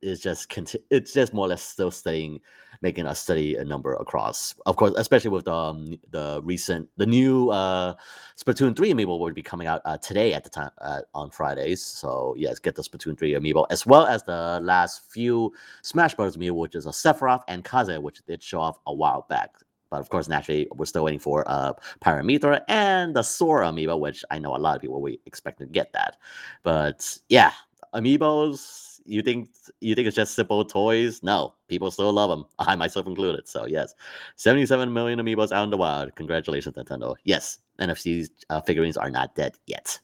it's just conti- it's just more or less still staying, making a steady number across. Of course, especially with um the recent the new uh Splatoon three Amiibo would be coming out uh, today at the time uh, on Fridays. So yes, get the Splatoon three Amiibo as well as the last few Smash Bros. Amiibo, which is a Sephiroth and Kaze, which did show off a while back. But of course, naturally, we're still waiting for uh Pyramithra and the Sora Amiibo, which I know a lot of people we expect to get that. But yeah, Amiibos. You think you think it's just simple toys? No, people still love them. I myself included. So yes, seventy-seven million Amiibos out in the wild. Congratulations, Nintendo. Yes, N F C uh, figurines are not dead yet.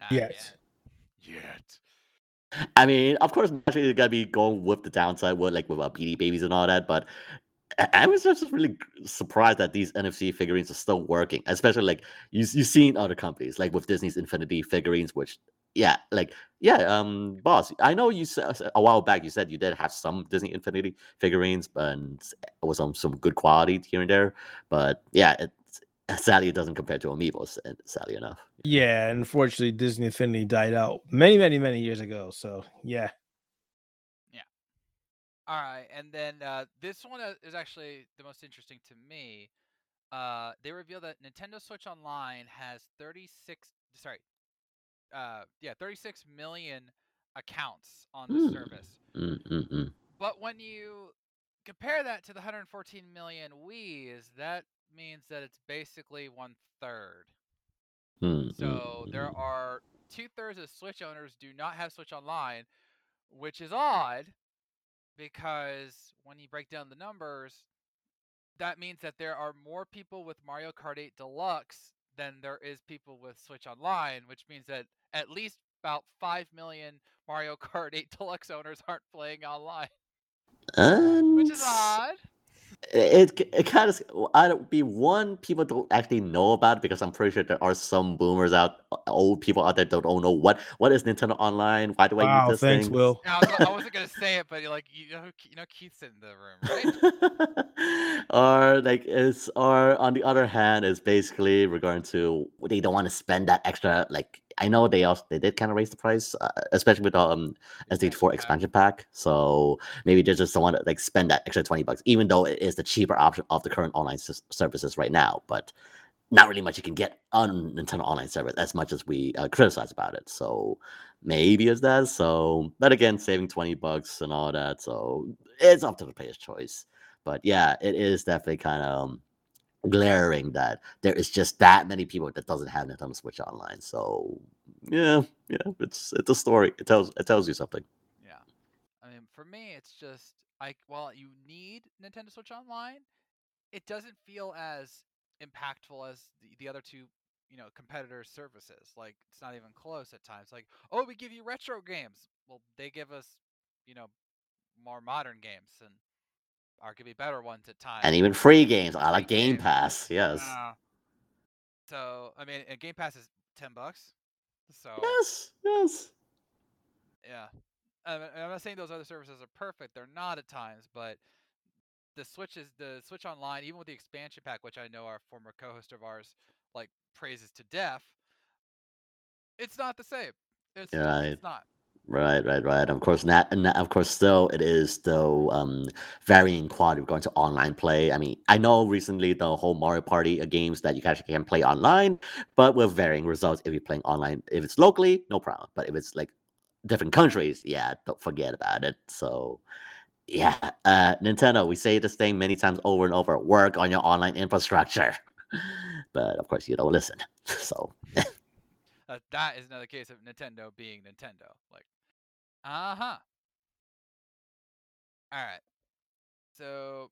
Not yet. Yet. Yet. I mean, of course, naturally, you gotta be going with the downside, with like with uh, P D Babies and all that. But I-, I was just really surprised that these N F C figurines are still working. Especially like you you've seen other companies like with Disney's Infinity figurines, which. Yeah, like, yeah, um, boss, I know you said a while back you said you did have some Disney Infinity figurines, and it was on some good quality here and there, but yeah, it, sadly, it doesn't compare to Amiibos, sadly enough. Yeah, unfortunately, Disney Infinity died out many, many, many years ago, so yeah. Yeah. All right, and then uh, this one is actually the most interesting to me. Uh, they revealed that Nintendo Switch Online has thirty-six, sorry, Uh, yeah, thirty-six million accounts on the mm. service. Mm-mm-mm. But when you compare that to the one hundred fourteen million Wii's, that means that it's basically one third. Mm-mm-mm. So there are two thirds of Switch owners do not have Switch Online, which is odd because when you break down the numbers, that means that there are more people with Mario Kart eight Deluxe than there is people with Switch Online, which means that at least about five million Mario Kart eight Deluxe owners aren't playing online. And which is odd. It it kind of... I'd be one, people don't actually know about it because I'm pretty sure there are some boomers out, old people out there that don't know what, what is Nintendo Online? Why do I wow, need this thanks, thing? Will. I, was, I wasn't going to say it, but you're like, you know, you know Keith's in the room, right? Or like it's, or on the other hand, it's basically regarding to they don't want to spend that extra, like, I know they also they did kind of raise the price, uh, especially with the um, S H four expansion pack. So maybe they just don't want to like spend that extra twenty bucks, even though it is the cheaper option of the current online s- services right now. But not really much you can get on Nintendo Online service as much as we uh, criticize about it. So maybe it's that. So but again, saving twenty bucks and all that. So it's up to the player's choice. But yeah, it is definitely kind of. Um, glaring that there is just that many people that doesn't have Nintendo Switch Online. So yeah, yeah, it's it's a story. It tells it tells you something. Yeah, I mean, for me, it's just like while you need Nintendo Switch Online, it doesn't feel as impactful as the, the other two, you know, competitor services. Like it's not even close at times. Like oh, we give you retro games. Well, they give us, you know, more modern games and. Or could be better ones at times. And even free games, a la Game Pass, yes. Uh, so, I mean, Game Pass is ten bucks. So yes, yes. Yeah. I mean, I'm not saying those other services are perfect. They're not at times, but the Switch is the Switch Online, even with the expansion pack, which I know our former co-host of ours like praises to death, it's not the same. It's, yeah, it's I... not. Right, right, right. Of course, not, not, of course, still it is still um, varying quality regarding to online play. I mean, I know recently the whole Mario Party games that you actually can play online, but with varying results if you're playing online. If it's locally, no problem. But if it's like different countries, yeah, don't forget about it. So, yeah, uh, Nintendo, we say this thing many times over and over. Work on your online infrastructure. But, of course, you don't listen. So... uh, that is another case of Nintendo being Nintendo. Like, Uh-huh. All right. So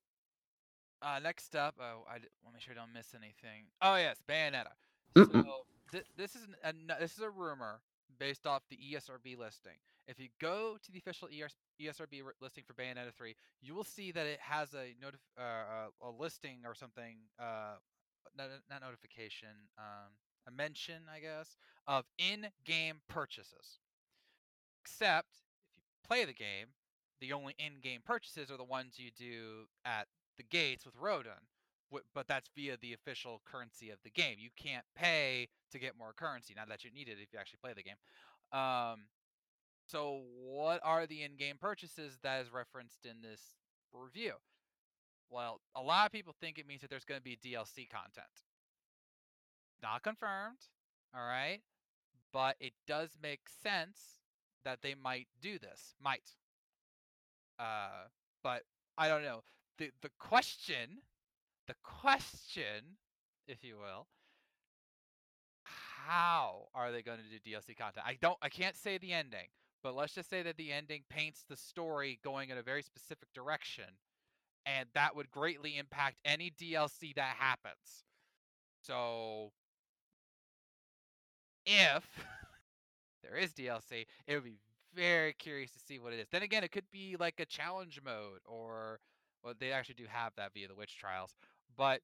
uh, next up, oh, I want to make sure I don't miss anything. Oh yes, Bayonetta. So Mm-mm. th- this is an, an, this is a rumor based off the E S R B listing. If you go to the official E S- E S R B r- listing for Bayonetta three, you will see that it has a notif- uh, a, a listing or something. Uh, not, not notification. Um, a mention, I guess, of in-game purchases. Except if you play the game, the only in-game purchases are the ones you do at the gates with Rodan, but that's via the official currency of the game. You can't pay to get more currency, not that you need it if you actually play the game. Um, so what are the in-game purchases that is referenced in this review? Well, a lot of people think it means that there's going to be D L C content. Not confirmed, all right? But it does make sense that they might do this. Might. Uh, but I don't know. The the question, the question, if you will, how are they going to do D L C content? I don't, I can't say the ending, but let's just say that the ending paints the story going in a very specific direction, and that would greatly impact any D L C that happens. So if there is D L C, it would be very curious to see what it is. Then again, it could be like a challenge mode, or well, they actually do have that via the Witch Trials. But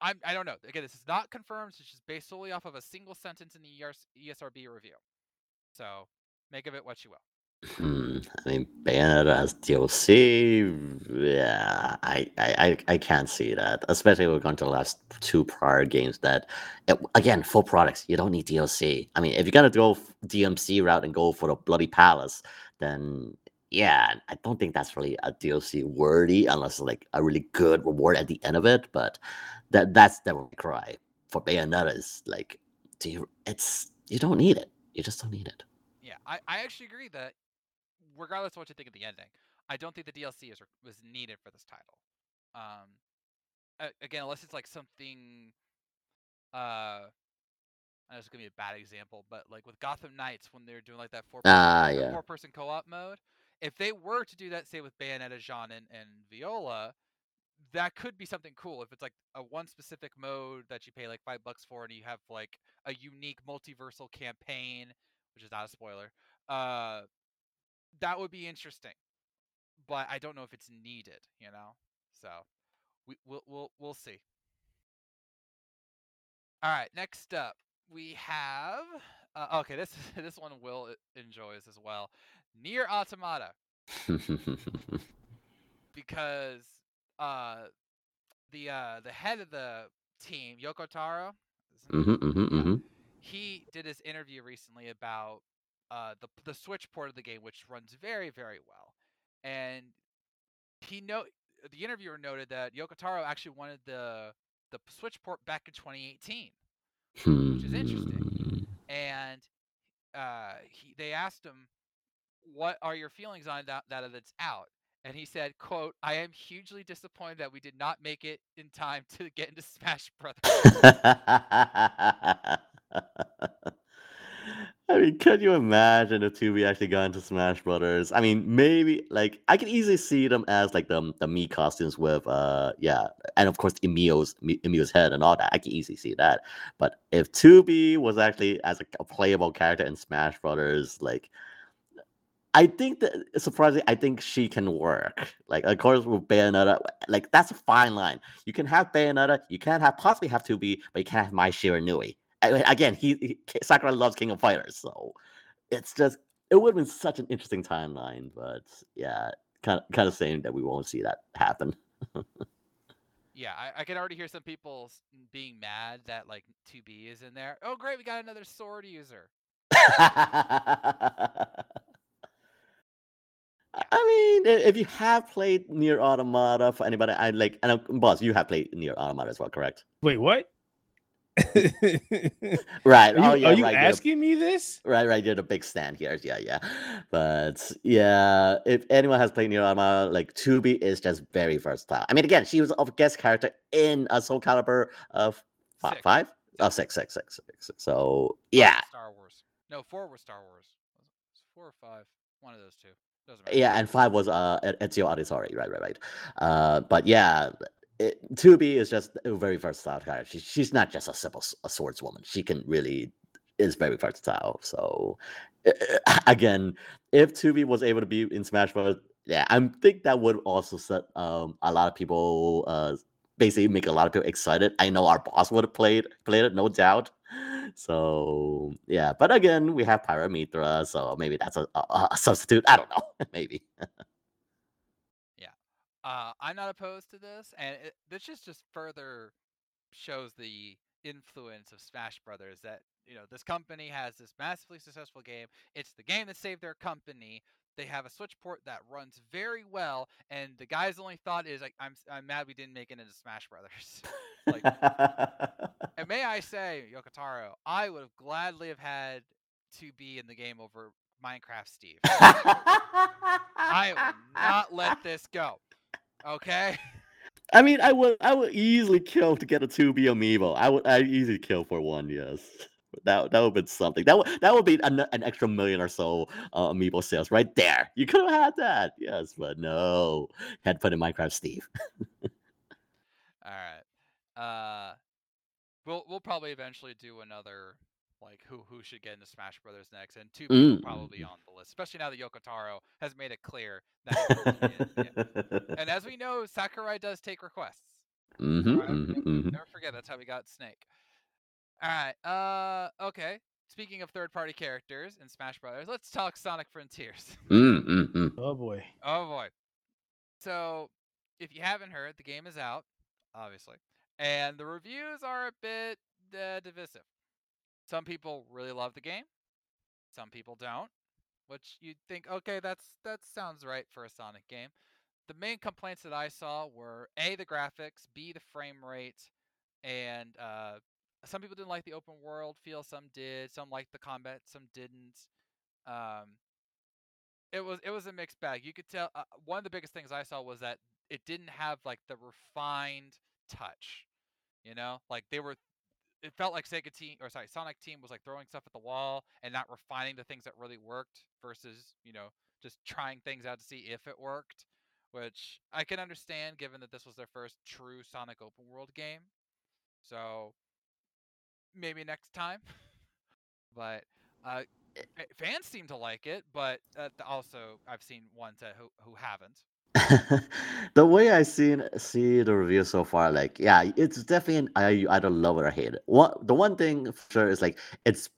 I I don't know. Again, this is not confirmed. So it's just based solely off of a single sentence in the E S R B review. So make of it what you will. Hmm. I mean, Bayonetta has D L C. Yeah, I, I, I can't see that. Especially we're going to the last two prior games that, it, again, full products. You don't need D L C. I mean, if you're going to go D M C route and go for the bloody palace, then yeah, I don't think that's really a D L C worthy unless it's like a really good reward at the end of it. But that that's the cry for Bayonetta is like, do you? It's you don't need it. You just don't need it. Yeah, I, I actually agree that regardless of what you think of the ending, I don't think the D L C is was needed for this title. Um, again, unless it's like something. Uh, I know it's gonna be a bad example, but like with Gotham Knights when they're doing like that four uh, yeah. four person co-op mode. If they were to do that, say, with Bayonetta, Jean, and, and Viola, that could be something cool. If it's like a one specific mode that you pay like five bucks for and you have like a unique multiversal campaign, which is not a spoiler, uh, that would be interesting. But I don't know if it's needed, you know? So we, we'll, we'll, we'll see. All right, next up, we have... Uh, okay, this this one Will enjoys as well. Nier Automata. Because uh, the uh, the head of the team, Yoko Taro, mm-hmm, mm-hmm, yeah, mm-hmm. he did his interview recently about uh, the the Switch port of the game, which runs very, very well. And he no the interviewer noted that Yoko Taro actually wanted the the Switch port back in twenty eighteen, which is interesting. And uh, he they asked him, what are your feelings on that, that it's out? And he said, quote, I am hugely disappointed that we did not make it in time to get into Smash Brothers. I mean, could you imagine if two B actually got into Smash Brothers? I mean, maybe, like, I can easily see them as, like, the, the Mii costumes with, uh, yeah, and of course, Emil's, Emil's head and all that. I can easily see that. But if two B was actually as a, a playable character in Smash Brothers, like, I think that, surprisingly, I think she can work. Like, of course, with Bayonetta, like, that's a fine line. You can have Bayonetta, you can't have, possibly have two B, but you can't have Mai Shiranui. I mean, again, he, he Sakurai loves King of Fighters, so it's just, it would have been such an interesting timeline, but yeah, kind of, kind of saying that we won't see that happen. Yeah, I, I can already hear some people being mad that, like, two B is in there. Oh, great, we got another sword user. I mean, if you have played Nier Automata, for anybody, I like, and boss, you have played Nier Automata as well, correct? Wait, what? Right. Are you, oh, yeah, are you right, asking a, me this? Right, right. You're the big stand here. Yeah, yeah. But yeah, if anyone has played Nier Automata, like two B is just very versatile. I mean, again, she was a guest character in a Soul Calibur of five, six. five? Oh, six, six, six, six, six. So yeah. Star Wars. No, four was Star Wars. Four or five. One of those two. Yeah, and five was uh Ezio Auditore, right, right, right. Uh, but yeah, it, Tubi is just a very versatile character. She, she's not just a simple a swordswoman. She can really is very versatile. So again, if Tubi was able to be in Smash Bros., yeah, I think that would also set um a lot of people uh basically make a lot of people excited. I know our boss would have played played it, no doubt. So yeah, but again, we have Pyramithra, so maybe that's a, a, a substitute. I don't know, maybe. Yeah, uh, I'm not opposed to this, and it, this just just further shows the influence of Smash Brothers. That you know, this company has this massively successful game. It's the game that saved their company. They have a Switch port that runs very well, and the guy's only thought is, like, I'm I'm mad we didn't make it into Smash Brothers. Like, and may I say, Yokotaro, I would have gladly have had to be in the game over Minecraft Steve. I will not let this go. Okay? I mean, I would I would easily kill to get a two B amiibo. I would I easily kill for one, yes. That that would be something. That would that would be an, an extra million or so uh, amiibo sales right there. You could have had that, yes, but no. Had to put in Minecraft Steve. All right, uh, we'll we'll probably eventually do another like who who should get into Smash Brothers next, and two people mm. probably on the list, especially now that Yokotaro has made it clear that. it, it. And as we know, Sakurai does take requests. Mm-hmm, right? mm-hmm, Never mm-hmm. forget that's how we got Snake. All right. Uh. Okay. Speaking of third-party characters in Smash Brothers, let's talk Sonic Frontiers. Mm, mm, mm. Oh boy. Oh boy. So, if you haven't heard, the game is out, obviously, and the reviews are a bit uh, divisive. Some people really love the game. Some people don't, which you'd think, okay, that's that sounds right for a Sonic game. The main complaints that I saw were A, the graphics, B, the frame rate, and uh. Some people didn't like the open world feel. Some did. Some liked the combat. Some didn't. Um, it was it was a mixed bag. You could tell. Uh, one of the biggest things I saw was that it didn't have like the refined touch. You know, like they were. It felt like Sega Team or sorry, Sonic Team was like throwing stuff at the wall and not refining the things that really worked versus you know just trying things out to see if it worked, which I can understand given that this was their first true Sonic open world game. So. Maybe next time, but uh, fans seem to like it. But uh, also, I've seen ones that who who haven't. The way I seen see the review so far, like yeah, it's definitely I either love it or hate it. What the one thing for sure is like it's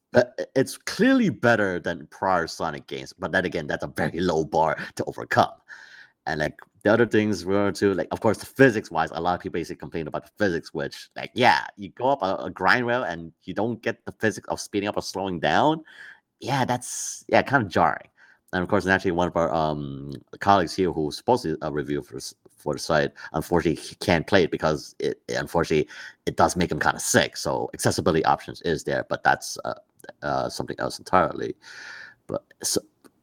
it's clearly better than prior Sonic games, but then again, that's a very low bar to overcome. And like the other things were too, like of course the physics wise, a lot of people basically complain about the physics, which like yeah, you go up a, a grind rail and you don't get the physics of speeding up or slowing down. Yeah, that's yeah, kind of jarring. And of course, naturally, one of our um colleagues here who's supposed to uh, review for for the site, unfortunately, he can't play it because it unfortunately it does make him kind of sick. So accessibility options is there, but that's uh, uh, something else entirely. But so.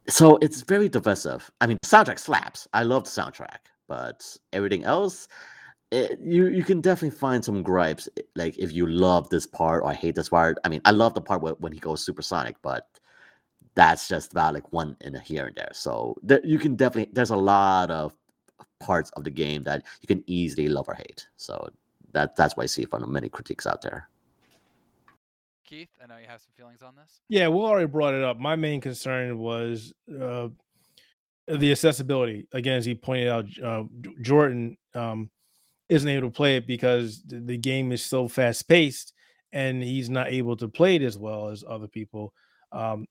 So it's very divisive. I mean, the soundtrack slaps. I love the soundtrack, but everything else, it, you you can definitely find some gripes. Like if you love this part or I hate this part. I mean, I love the part where, when he goes supersonic, but that's just about like one in a here and there. So there, you can definitely there's a lot of parts of the game that you can easily love or hate. So that that's why I see from many critiques out there. Keith, I know you have some feelings on this. Yeah, we already brought it up. My main concern was uh, the accessibility. Again, as he pointed out, uh, Jordan um, isn't able to play it because the game is so fast-paced, and he's not able to play it as well as other people. Um,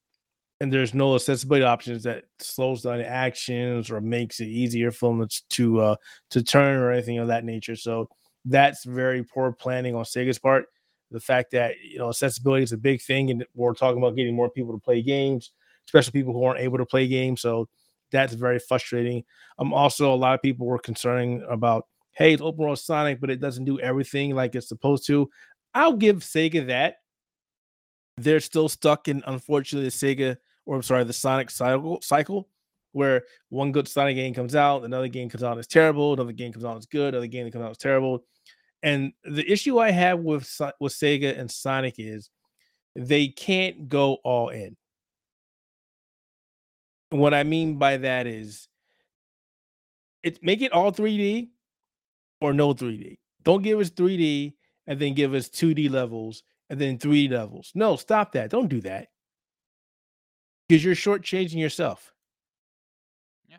and there's no accessibility options that slows down the actions or makes it easier for them to uh, to turn or anything of that nature. So that's very poor planning on Sega's part. The fact that, you know, accessibility is a big thing, and we're talking about getting more people to play games, especially people who aren't able to play games. So that's very frustrating. Um, also, a lot of people were concerned about, hey, it's open world Sonic, but it doesn't do everything like it's supposed to. I'll give Sega that. They're still stuck in, unfortunately, the Sega, or I'm sorry, the Sonic cycle, cycle where one good Sonic game comes out, another game comes out and it's terrible, another game comes out and it's good, another game that comes out and it's terrible. And the issue I have with, with Sega and Sonic is they can't go all in. What I mean by that is, it make it all three D or no three D. Don't give us three D and then give us two D levels and then three D levels. No, stop that. Don't do that. Because you're shortchanging yourself. Yeah.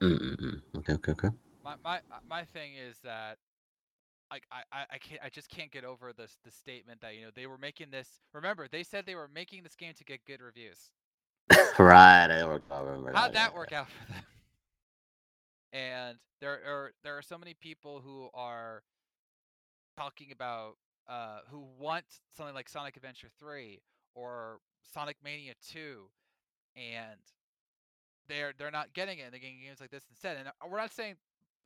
Mm-mm-mm. Okay, okay, okay. My my my thing is that like I, I can't I just can't get over this the statement that, you know, they were making this. Remember, they said they were making this game to get good reviews. Right, I remember. How'd that, that work out for them? And there are there are so many people who are talking about uh, who want something like Sonic Adventure three or Sonic Mania two, and they're they're not getting it, and they're getting games like this instead. And we're not saying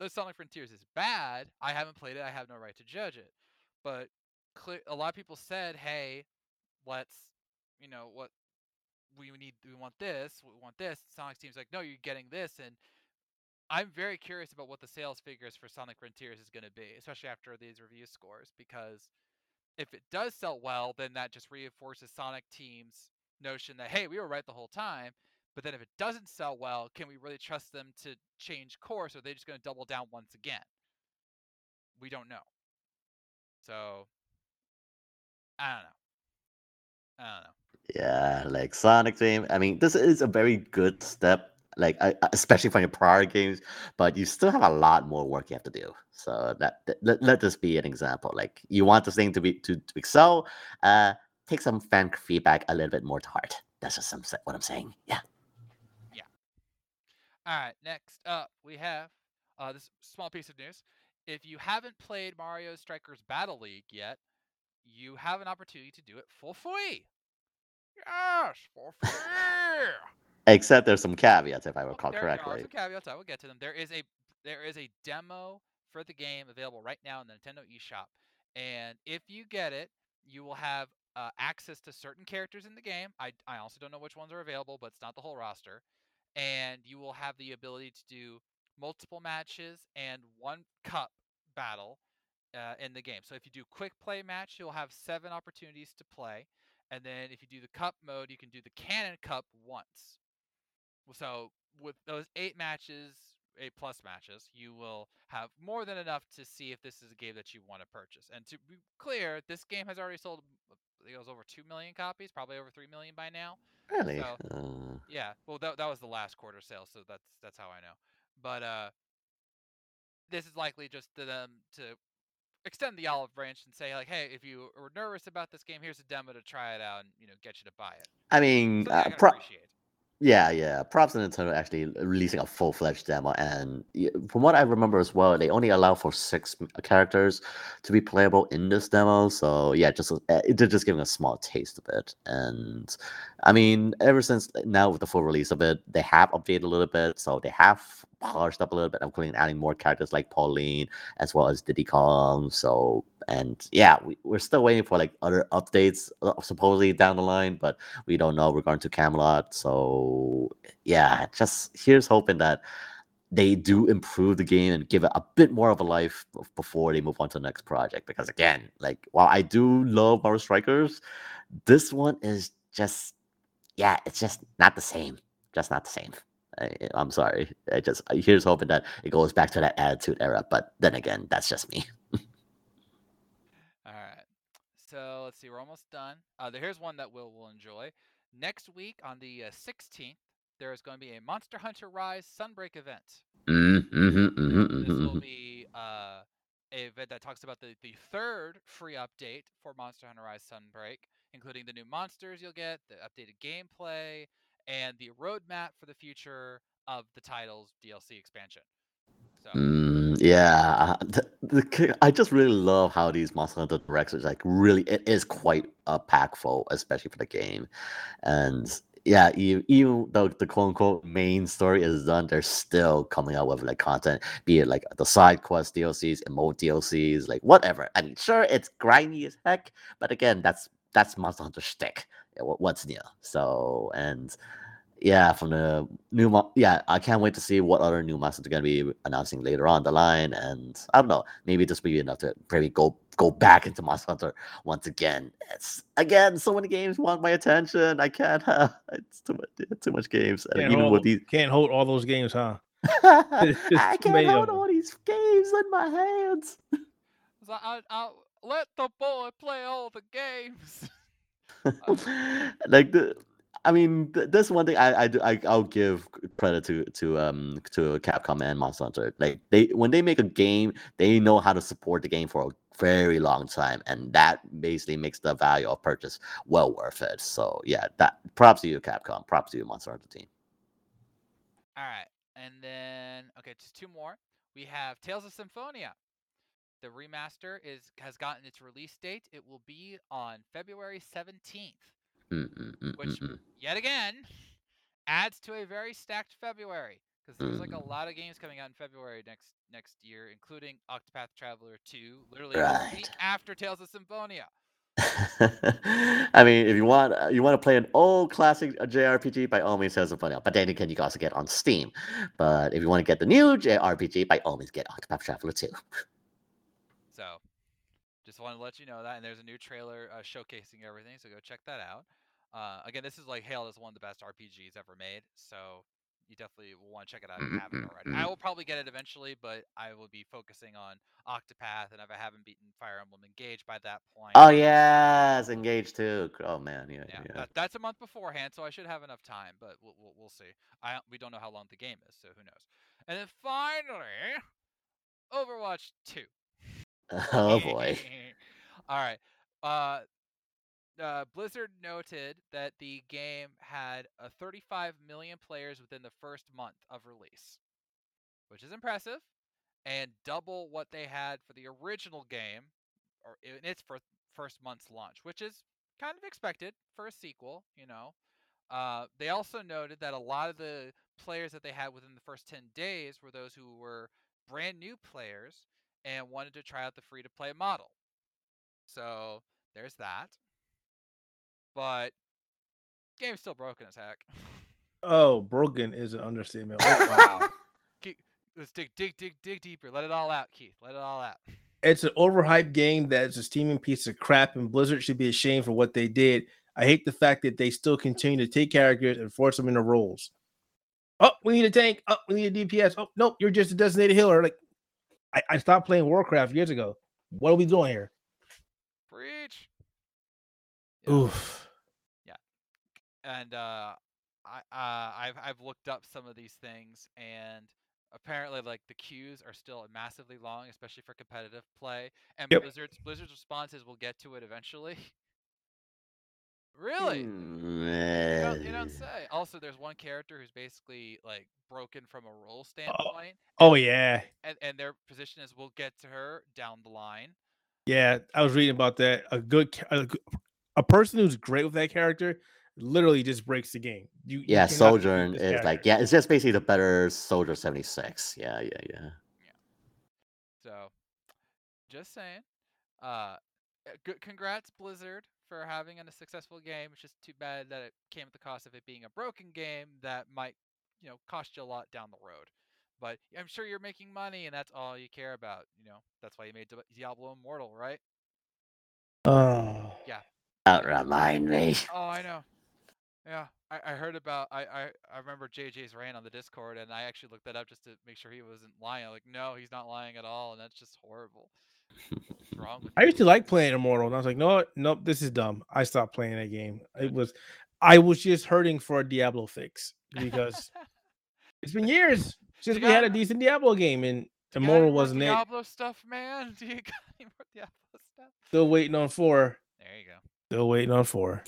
the Sonic Frontiers is bad. I haven't played it. I have no right to judge it. But clear, a lot of people said, "Hey, let's, you know, what we need. We want this. We want this." Sonic Team's like, "No, you're getting this." And I'm very curious about what the sales figures for Sonic Frontiers is going to be, especially after these review scores, because if it does sell well, then that just reinforces Sonic Team's notion that, hey, we were right the whole time. But then if it doesn't sell well, can we really trust them to change course, or are they just going to double down once again? We don't know. So, I don't know. I don't know. Yeah, like Sonic Team, I mean, this is a very good step, like especially from your prior games, but you still have a lot more work you have to do. So that let, let this be an example. Like, you want this thing to be to, to excel, uh, take some fan feedback a little bit more to heart. That's just some, what I'm saying. Yeah. Yeah. All right. Next up, we have uh, this small piece of news. If you haven't played Mario Strikers Battle League yet, you have an opportunity to do it for free. Yes, for free. Except there's some caveats, if I recall there correctly. There are some caveats. I will get to them. There is a there is a demo for the game available right now in the Nintendo eShop, and if you get it, you will have uh, access to certain characters in the game. I I also don't know which ones are available, but it's not the whole roster. And you will have the ability to do multiple matches and one cup battle uh, in the game. So if you do quick play match, you'll have seven opportunities to play, and then if you do the cup mode, you can do the Cannon Cup once. So with those eight matches, eight plus matches, you will have more than enough to see if this is a game that you want to purchase. And to be clear, this game has already sold, I think it was over two million copies, probably over three million by now. Really? So, uh... yeah. Well, that, that was the last quarter sale, so that's that's how I know. But uh, this is likely just to them to extend the olive branch and say, like, hey, if you were nervous about this game, here's a demo to try it out and, you know, get you to buy it. I mean, uh, I can pro- appreciate it. Yeah, yeah. Props to Nintendo actually releasing a full-fledged demo, and from what I remember as well, they only allow for six characters to be playable in this demo. So yeah, just they're just giving a small taste of it. And I mean, ever since now with the full release of it, they have updated a little bit, so they have polished up a little bit, including adding more characters like Pauline as well as Diddy Kong. So, and yeah, we, we're still waiting for like other updates supposedly down the line, but we don't know regarding to Camelot. So yeah, just here's hoping that they do improve the game and give it a bit more of a life before they move on to the next project. Because again, like, while I do love Mario Strikers, this one is just, yeah, it's just not the same. Just not the same. I, I'm sorry. I just here's hoping that it goes back to that attitude era. But then again, that's just me. All right. So let's see. We're almost done. Uh, here's one that we'll, we'll enjoy. Next week on the uh, sixteenth, there is going to be a Monster Hunter Rise Sunbreak event. Mm-hmm, mm-hmm, mm-hmm, this will be uh, a event that talks about the, the third free update for Monster Hunter Rise Sunbreak, including the new monsters you'll get, the updated gameplay, and the roadmap for the future of the title's D L C expansion. So. Mm, yeah, the, the, I just really love how these Monster Hunter Directs are like really, it is quite uh, impactful, especially for the game. And yeah, you, even though the quote-unquote main story is done, they're still coming out with like content, be it like the side quest D L Cs, emote D L Cs, like whatever. I mean, sure, it's grimy as heck, but again, that's that's Monster Hunter shtick. What's new? So, and Yeah, from the new mo- yeah, I can't wait to see what other new masters are gonna be announcing later on the line, and I don't know, maybe this will be enough to maybe go go back into Monster Hunter once again. It's again, so many games want my attention. I can't have it's too much, too much games, and can't even hold, with these, can't hold all those games, huh? I can't hold all these games in my hands. I, I, let the boy play all the games. Like the. I mean, th- that's one thing I, I I I'll give credit to to um to Capcom and Monster Hunter. Like they when they make a game, they know how to support the game for a very long time, and that basically makes the value of purchase well worth it. So yeah, that props to you, Capcom. Props to you, Monster Hunter team. All right, and then okay, just two more. We have Tales of Symphonia. The remaster is has gotten its release date. It will be on February seventeenth. Mm-mm-mm-mm-mm. Which, yet again, adds to a very stacked February, because there's like a lot of games coming out in February next next year, including Octopath Traveler two, literally right. a week after Tales of Symphonia. I mean, if you want uh, you want to play an old classic J R P G, by all means, Tales of Symphonia. But then again, you can also get on Steam. But if you want to get the new J R P G, by all means, get Octopath Traveler two. So, just want to let you know that, and there's a new trailer uh, showcasing everything, so go check that out. Uh, again, this is like hailed as one of the best R P Gs ever made, so you definitely will want to check it out if you haven't already. I will probably get it eventually, but I will be focusing on Octopath, and if I haven't beaten Fire Emblem Engage by that point... Oh, yes! Engage, too. Oh, man. Yeah, yeah, yeah. That, that's a month beforehand, so I should have enough time, but we'll, we'll, we'll see. I We don't know how long the game is, so who knows. And then finally, Overwatch two. Oh, boy. All right. Uh... Uh, Blizzard noted that the game had uh, thirty-five million players within the first month of release, which is impressive, and double what they had for the original game or in its first, first month's launch, which is kind of expected for a sequel, you know. Uh, they also noted that a lot of the players that they had within the first ten days were those who were brand new players and wanted to try out the free-to-play model. So there's that. But game's still broken as heck. Oh, broken is an understatement. Oh, wow. Keep, let's dig, dig, dig, dig deeper. Let it all out, Keith. Let it all out. It's an overhyped game that's a steaming piece of crap, and Blizzard should be ashamed for what they did. I hate the fact that they still continue to take characters and force them into roles. Oh, we need a tank. Oh, we need a D P S. Oh, nope, you're just a designated healer. Like, I, I stopped playing Warcraft years ago. What are we doing here? Preach. Yeah. Oof. And uh, I, uh, I've I've looked up some of these things, and apparently, like the queues are still massively long, especially for competitive play. And yep. Blizzard's Blizzard's response is, "We'll get to it eventually." Really? Mm-hmm. You don't, you don't say. Also, there's one character who's basically like broken from a role standpoint. Oh, oh and, yeah. And and their position is, "We'll get to her down the line." Yeah, I was reading about that. A good a, a person who's great with that character. Literally just breaks the game. You, yeah, you Sojourn is character. Like, yeah, it's just basically the better Soldier seventy-six. Yeah, yeah, yeah. Yeah. So, just saying. Uh, good. Congrats, Blizzard, for having a successful game. It's just too bad that it came at the cost of it being a broken game that might, you know, cost you a lot down the road. But I'm sure you're making money, and that's all you care about. You know, that's why you made Diablo Immortal, right? Oh. Yeah. Don't remind me. Oh, I know. Yeah, I, I heard about, I, I, I remember J J's rant on the Discord, and I actually looked that up just to make sure he wasn't lying. I'm like, no, he's not lying at all, and that's just horrible. What's wrong with I used to like playing Immortal, and I was like, no, nope, this is dumb. I stopped playing that game. It was, I was just hurting for a Diablo fix, because it's been years since we got, had a decent Diablo game, and Immortal wasn't Diablo it. Diablo stuff, man. Do you got any more Diablo stuff? Still waiting on four. There you go. Still waiting on four.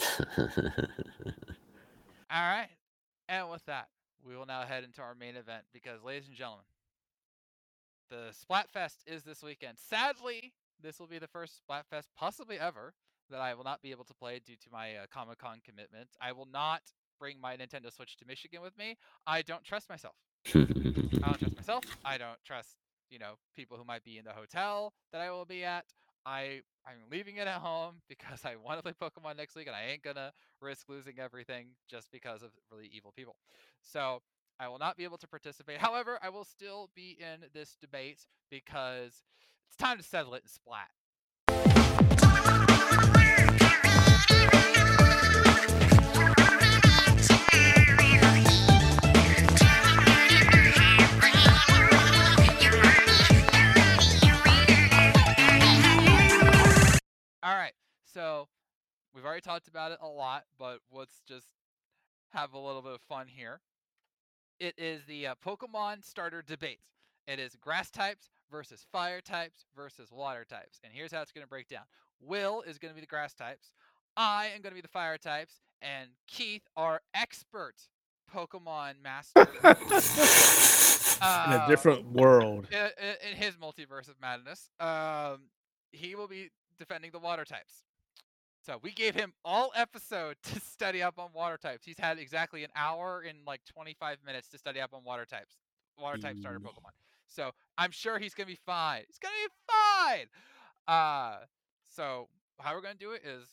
All right. And with that, we will now head into our main event because, ladies and gentlemen, the Splatfest is this weekend. Sadly, this will be the first Splatfest possibly ever that I will not be able to play due to my uh, Comic-Con commitment. I will not bring my Nintendo Switch to Michigan with me. I don't trust myself. I don't trust myself. I don't trust, you know, people who might be in the hotel that I will be at. I I'm leaving it at home because I want to play Pokemon next week, and I ain't gonna risk losing everything just because of really evil people. So I will not be able to participate. However, I will still be in this debate because it's time to settle it in Splat. All right, so we've already talked about it a lot, but let's just have a little bit of fun here. It is the uh, Pokemon starter debate. It is grass types versus fire types versus water types. And here's how it's going to break down. Will is going to be the grass types. I am going to be the fire types. And Keith, our expert Pokemon master. uh, in a different world. In, in his multiverse of madness. Um, he will be defending the water types. So we gave him all episode to study up on water types. He's had exactly an hour and like twenty-five minutes to study up on water types. Water type starter Pokemon. So I'm sure he's going to be fine. He's going to be fine. Uh, so how we're going to do it is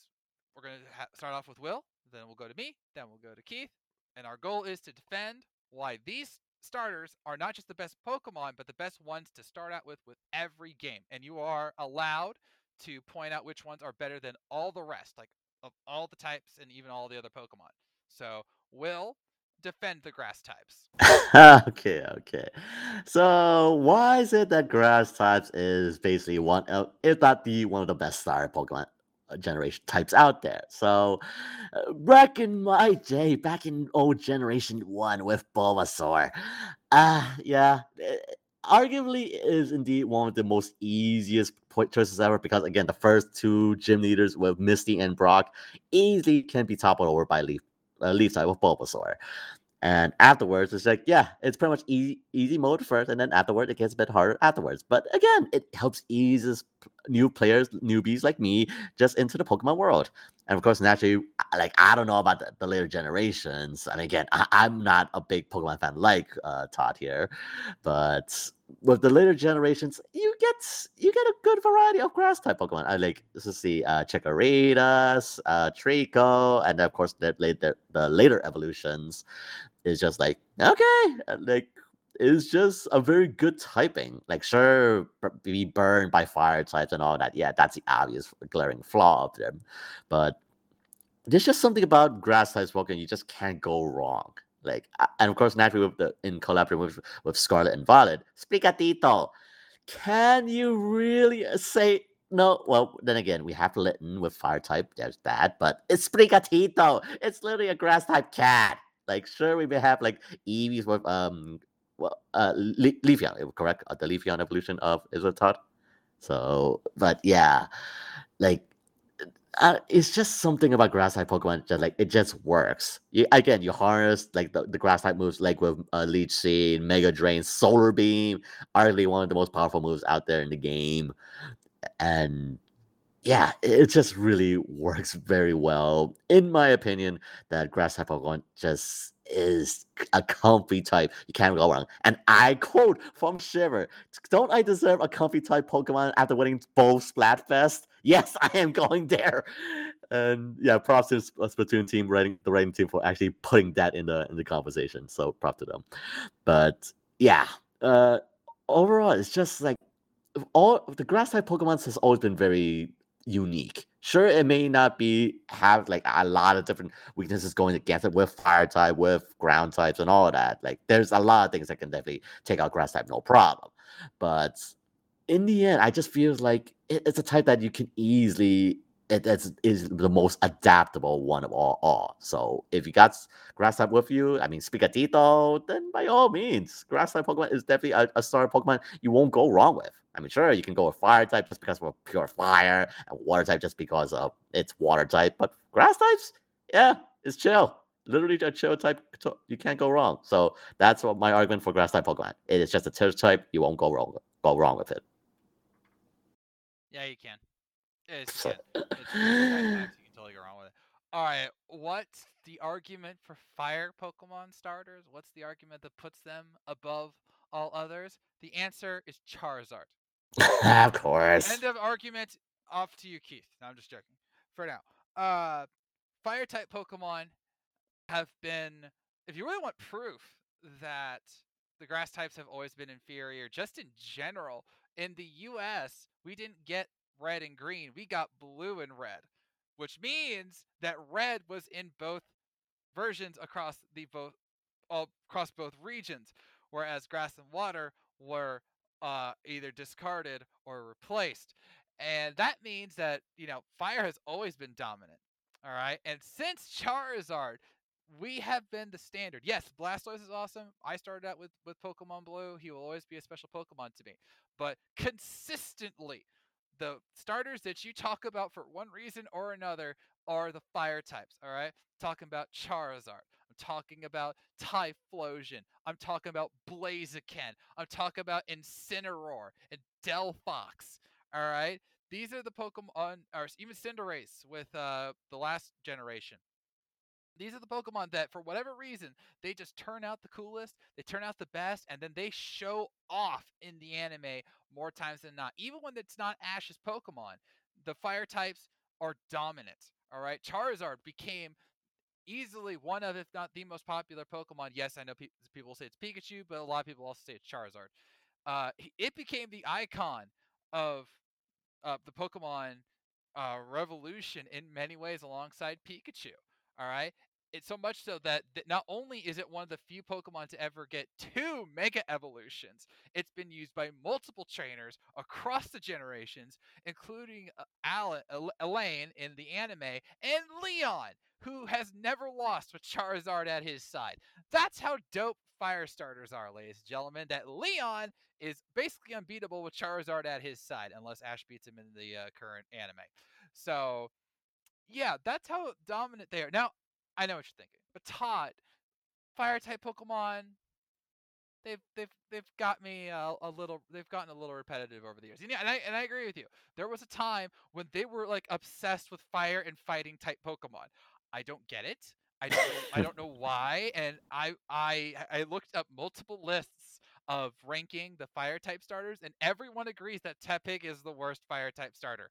we're going to ha- start off with Will. Then we'll go to me. Then we'll go to Keith. And our goal is to defend why these starters are not just the best Pokemon, but the best ones to start out with with every game. And you are allowed to point out which ones are better than all the rest, like of all the types and even all the other Pokemon. So Will, defend the grass types. okay, okay. So why is it that grass types is basically one of, if not the one of the best starter Pokemon generation types out there? So back in my day, back in old generation one with Bulbasaur, ah, uh, yeah. It, Arguably is indeed one of the most easiest point choices ever because, again, the first two gym leaders with Misty and Brock easily can be toppled over by Leaf, uh, Leaf side with Bulbasaur. And afterwards, it's like, yeah, it's pretty much easy, easy mode first, and then afterwards, it gets a bit harder afterwards. But again, it helps eases new players, newbies like me, just into the Pokemon world. And of course, naturally, like, I don't know about the, the later generations. And again, I, I'm not a big Pokemon fan like uh, Todd here, but with the later generations, you get you get a good variety of grass type Pokemon. I like to see uh, Chikoritas, uh, Trico, and of course the later the later evolutions is just like okay, like it's just a very good typing. Like sure, be burned by fire types and all that. Yeah, that's the obvious glaring flaw of them, but there's just something about grass types Pokemon you just can't go wrong. Like, and of course, naturally, with the, in collaboration with, with Scarlet and Violet, Sprigatito, can you really say no? Well, then again, we have Litten with fire type, there's that, but it's Sprigatito, it's literally a grass type cat. Like, sure, we may have like Eevees with um, well, uh, Le- Leafeon, correct? Uh, the Leafeon evolution of Izzotod. So, but yeah, like. Uh, it's just something about grass type Pokemon that like it just works. You, again, you harness like the, the grass type moves like with uh, Leech Seed, Mega Drain, Solar Beam, arguably one of the most powerful moves out there in the game. And yeah, it, it just really works very well. In my opinion, that grass type Pokemon just is a comfy type. You can't go wrong. And I quote from Shiver, don't I deserve a comfy type Pokemon after winning both Splatfest? Yes, I am going there. And yeah, props to the Splatoon team, writing the writing team for actually putting that in the in the conversation. So props to them. But yeah, uh, overall, it's just like all the grass type Pokemon has always been very unique. Sure, it may not be have like a lot of different weaknesses going against it with fire type, with ground types, and all that. Like, there's a lot of things that can definitely take out grass type, no problem. But in the end, I just feel like it, it's a type that you can easily. It is is the most adaptable one of all. all. So if you got grass type with you, I mean Sprigatito, then by all means, grass type Pokemon is definitely a, a starter Pokemon you won't go wrong with. I mean, sure, you can go with fire type just because we're pure fire, and water type just because of it's water type. But grass types, yeah, it's chill. Literally a chill type. You can't go wrong. So that's what my argument for grass type Pokemon. It is just a chill type. You won't go wrong. Go wrong with it. Yeah, you can. It's shit. It's shit. You can totally go wrong with it. All right, what's the argument for fire Pokemon starters? What's the argument that puts them above all others? The answer is Charizard. Of course. End of argument. off to you, Keith. No, I'm just joking for now. Uh, fire type Pokemon have been, if you really want proof that the grass types have always been inferior, just in general, in the U S, we didn't get red and green. We got blue and red, which means that red was in both versions across the both all, across both regions, whereas grass and water were uh, either discarded or replaced. And that means that, you know, fire has always been dominant. All right. And since Charizard, we have been the standard. Yes, Blastoise is awesome. I started out with, with Pokemon Blue. He will always be a special Pokemon to me. But consistently, the starters that you talk about for one reason or another are the fire types. All right. I'm talking about Charizard. I'm talking about Typhlosion. I'm talking about Blaziken. I'm talking about Incineroar and Delphox. All right. These are the Pokemon, or even Cinderace with uh, the last generation. These are the Pokemon that, for whatever reason, they just turn out the coolest, they turn out the best, and then they show off in the anime more times than not. Even when it's not Ash's Pokemon, the fire types are dominant, all right? Charizard became easily one of, if not the most popular Pokemon. Yes, I know pe- people say it's Pikachu, but a lot of people also say it's Charizard. Uh, it became the icon of uh, the Pokemon uh, revolution in many ways alongside Pikachu. All right. It's so much so that, that not only is it one of the few Pokemon to ever get two mega evolutions, it's been used by multiple trainers across the generations, including Alan, Elaine in the anime, and Leon, who has never lost with Charizard at his side. That's how dope fire starters are, ladies and gentlemen, that Leon is basically unbeatable with Charizard at his side, unless Ash beats him in the uh, current anime. So... yeah, that's how dominant they are. Now, I know what you're thinking, but Todd, fire-type Pokemon, they've they've they've got me a, a little. They've gotten a little repetitive over the years. And yeah, and I and I agree with you. There was a time when they were like obsessed with fire and fighting-type Pokemon. I don't get it. I don't. I don't know why. And I I I looked up multiple lists of ranking the fire-type starters, and everyone agrees that Tepig is the worst fire-type starter.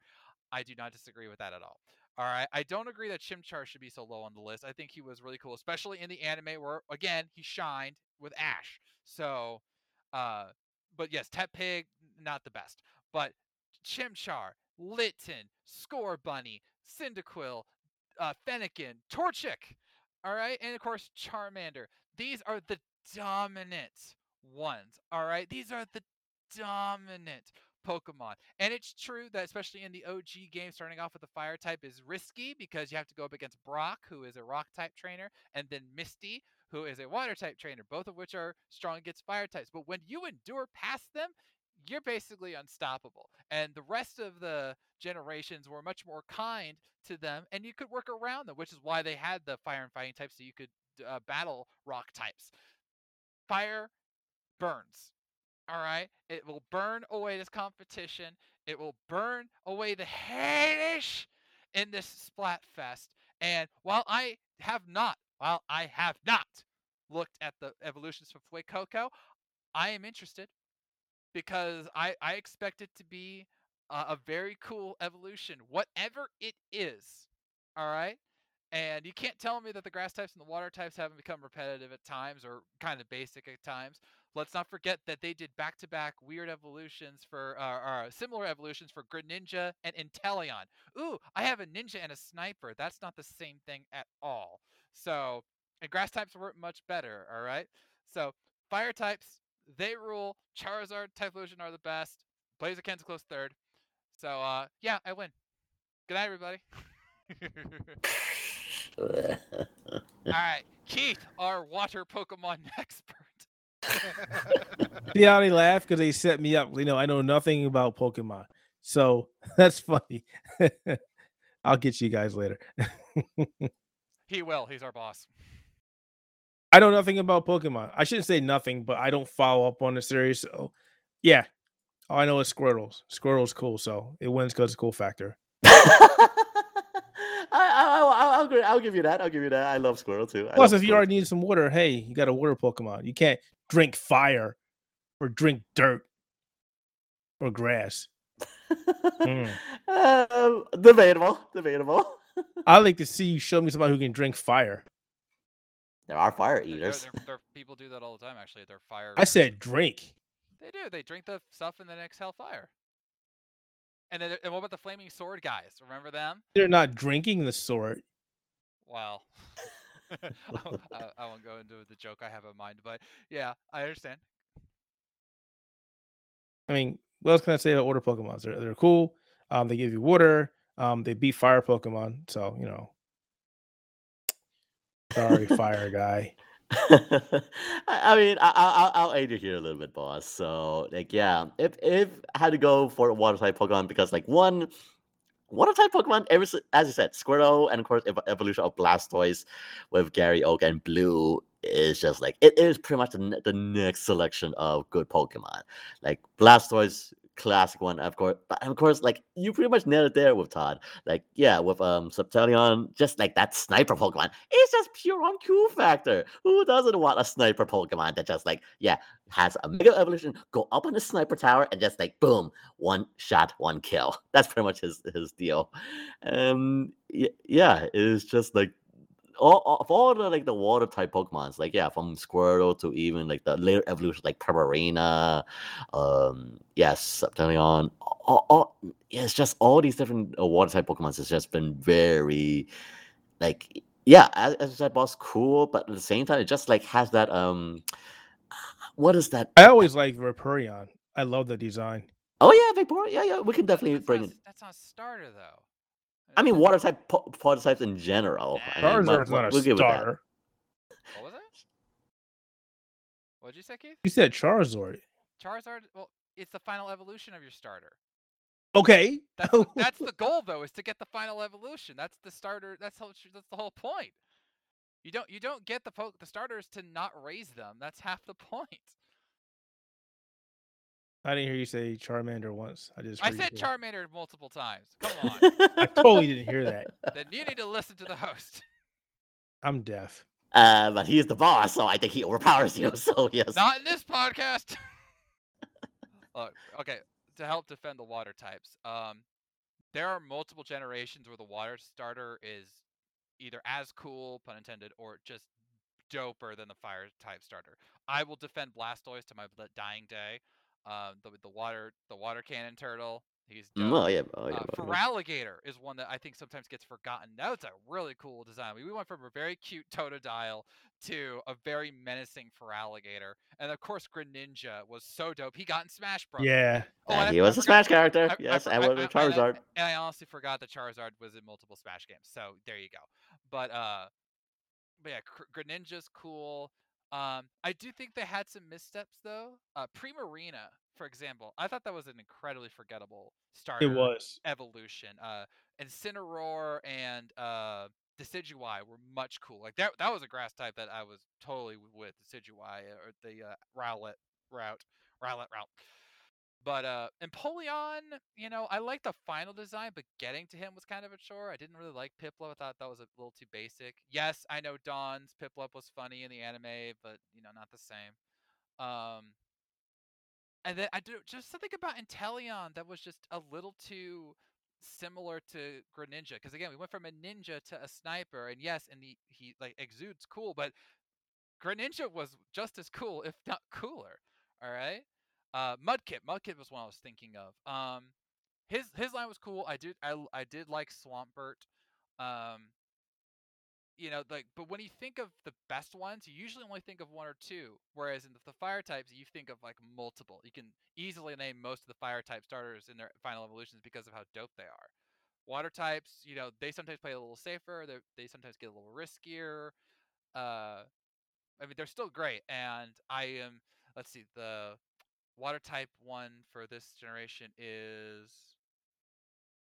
I do not disagree with that at all. All right. I don't agree that Chimchar should be so low on the list. I think he was really cool, especially in the anime where, again, he shined with Ash. So, uh, but yes, Tepig, not the best. But Chimchar, Litten, Scorbunny, Cyndaquil, uh, Fennekin, Torchic. All right. And, of course, Charmander. These are the dominant ones. All right. These are the dominant Pokemon. And it's true that especially in the O G game, starting off with the fire type is risky because you have to go up against Brock, who is a rock type trainer, and then Misty, who is a water type trainer, both of which are strong against fire types. But when you endure past them, you're basically unstoppable. And the rest of the generations were much more kind to them, and you could work around them, which is why they had the fire and fighting types, so you could uh, battle rock types. Fire burns. All right. It will burn away this competition. It will burn away the hateish in this Splatfest. And while I have not, while I have not looked at the evolutions from Fuecoco, I am interested because I, I expect it to be a, a very cool evolution, whatever it is. All right. And you can't tell me that the grass types and the water types haven't become repetitive at times or kind of basic at times. Let's not forget that they did back-to-back weird evolutions for, uh, or similar evolutions for Greninja and Inteleon. Ooh, I have a ninja and a sniper. That's not the same thing at all. So, and grass types weren't much better, all right? So, fire types, they rule. Charizard, Typhlosion are the best. Blaziken's a close third. So, uh, yeah, I win. Good night, everybody. Alright, Keith, our water Pokemon expert. See how they laugh? Because they set me up. You know, I know nothing about Pokemon. So that's funny. I'll get you guys later. He will. He's our boss. I know nothing about Pokemon. I shouldn't say nothing, but I don't follow up on the series. So yeah. All I know is Squirtle's. Squirtle's cool, so it wins because it's cool factor. I, I, I'll, I'll, I'll give you that. I'll give you that. I love Squirtle too. I Plus, if you Squirtle already too. need some water, hey, you got a water Pokemon. You can't drink fire or drink dirt or grass. Mm. uh, debatable, debatable. I like to see you show me somebody who can drink fire. There are fire eaters. There, there, there, people do that all the time, actually. They're fire. I said drink. They do. They drink the stuff in the next Hellfire. And then, and what about the flaming sword guys? Remember them? They're not drinking the sword. Wow. I, I won't go into the joke I have in mind, but yeah, I understand. I mean, what else can I say about water Pokemon? They're, they're cool. Um, they give you water. Um, they beat fire Pokemon. So, you know. Sorry, fire guy. I mean, I, I, I'll aid you here a little bit, boss. So, like, yeah, if if I had to go for a water type Pokemon, because like one water type Pokemon, ever as you said, Squirtle, and of course, ev- evolution of Blastoise with Gary Oak and Blue is just like it is pretty much the, the next selection of good Pokemon. Like Blastoise, classic one, of course, but of course, like you pretty much nailed it there with Todd. Like, yeah, with um Subtalion, just like that sniper Pokemon, it's just pure on Q factor. Who doesn't want a sniper Pokemon that just like, yeah, has a mega evolution, go up on the sniper tower, and just like boom, one shot, one kill. That's pretty much his his deal. Um, yeah, it's just like all, all of all the like the water type Pokemons, like yeah, from Squirtle to even like the later evolution, like Primarina, um, yes, Subtalion, all, all yeah, it's just all these different uh, water type Pokemons has just been very, like yeah, as, as I said, boss, cool, but at the same time, it just like has that um, what is that? I always like Vaporeon. I love the design. Oh yeah, Vaporeon. Yeah, yeah, we can definitely that's bring not, it. That's not starter though. I mean, water type po- water types in general. I mean, but, not a we'll give star. What was it? What did you say, Keith? You said Charizard. Charizard. Well, it's the final evolution of your starter. Okay. That's the, that's the goal, though, is to get the final evolution. That's the starter. That's how, that's the whole point. You don't you don't get the po- the starters to not raise them. That's half the point. I didn't hear you say Charmander once. I just I said Charmander that. multiple times. Come on. I totally didn't hear that. Then you need to listen to the host. I'm deaf. Uh, but he's the boss, so I think he overpowers you. So yes. Not in this podcast. Look, okay. To help defend the water types, um, there are multiple generations where the water starter is either as cool, pun intended, or just doper than the fire type starter. I will defend Blastoise to my dying day. Um, the the water the water cannon turtle. He's dope. Oh yeah, oh, yeah. Uh, Feraligatr is one that I think sometimes gets forgotten. That's a really cool design. We, we went from a very cute Totodile to a very menacing Feraligatr, and of course Greninja was so dope. He got in Smash Bros. Yeah, oh, uh, he I, was I a Smash character. I, yes, I, I, I love Charizard. I, and I honestly forgot that Charizard was in multiple Smash games. So there you go. But uh, but yeah, Greninja's cool. Um, I do think they had some missteps though. Uh, Primarina, for example, I thought that was an incredibly forgettable starter. It was evolution. Uh, and Incineroar and uh, Decidueye were much cool. Like that, that was a grass type that I was totally with Decidueye or the uh, Rowlet route, Rowlet route. But uh, Empoleon, you know, I liked the final design, but getting to him was kind of a chore. I didn't really like Piplup. I thought that was a little too basic. Yes, I know Dawn's Piplup was funny in the anime, but, you know, not the same. Um, and then I do just something about Inteleon that was just a little too similar to Greninja. Because, again, we went from a ninja to a sniper. And, yes, and the, he, like, exudes cool, but Greninja was just as cool, if not cooler. All right? Uh, Mudkip, Mudkip was one I was thinking of. Um, his his line was cool. I did I I did like Swampert. Um, you know, like, but when you think of the best ones, you usually only think of one or two. Whereas in the, the fire types, you think of like multiple. You can easily name most of the fire type starters in their final evolutions because of how dope they are. Water types, you know, they sometimes play a little safer. They they sometimes get a little riskier. Uh, I mean, they're still great. And I am. Let's see the. Water type one for this generation is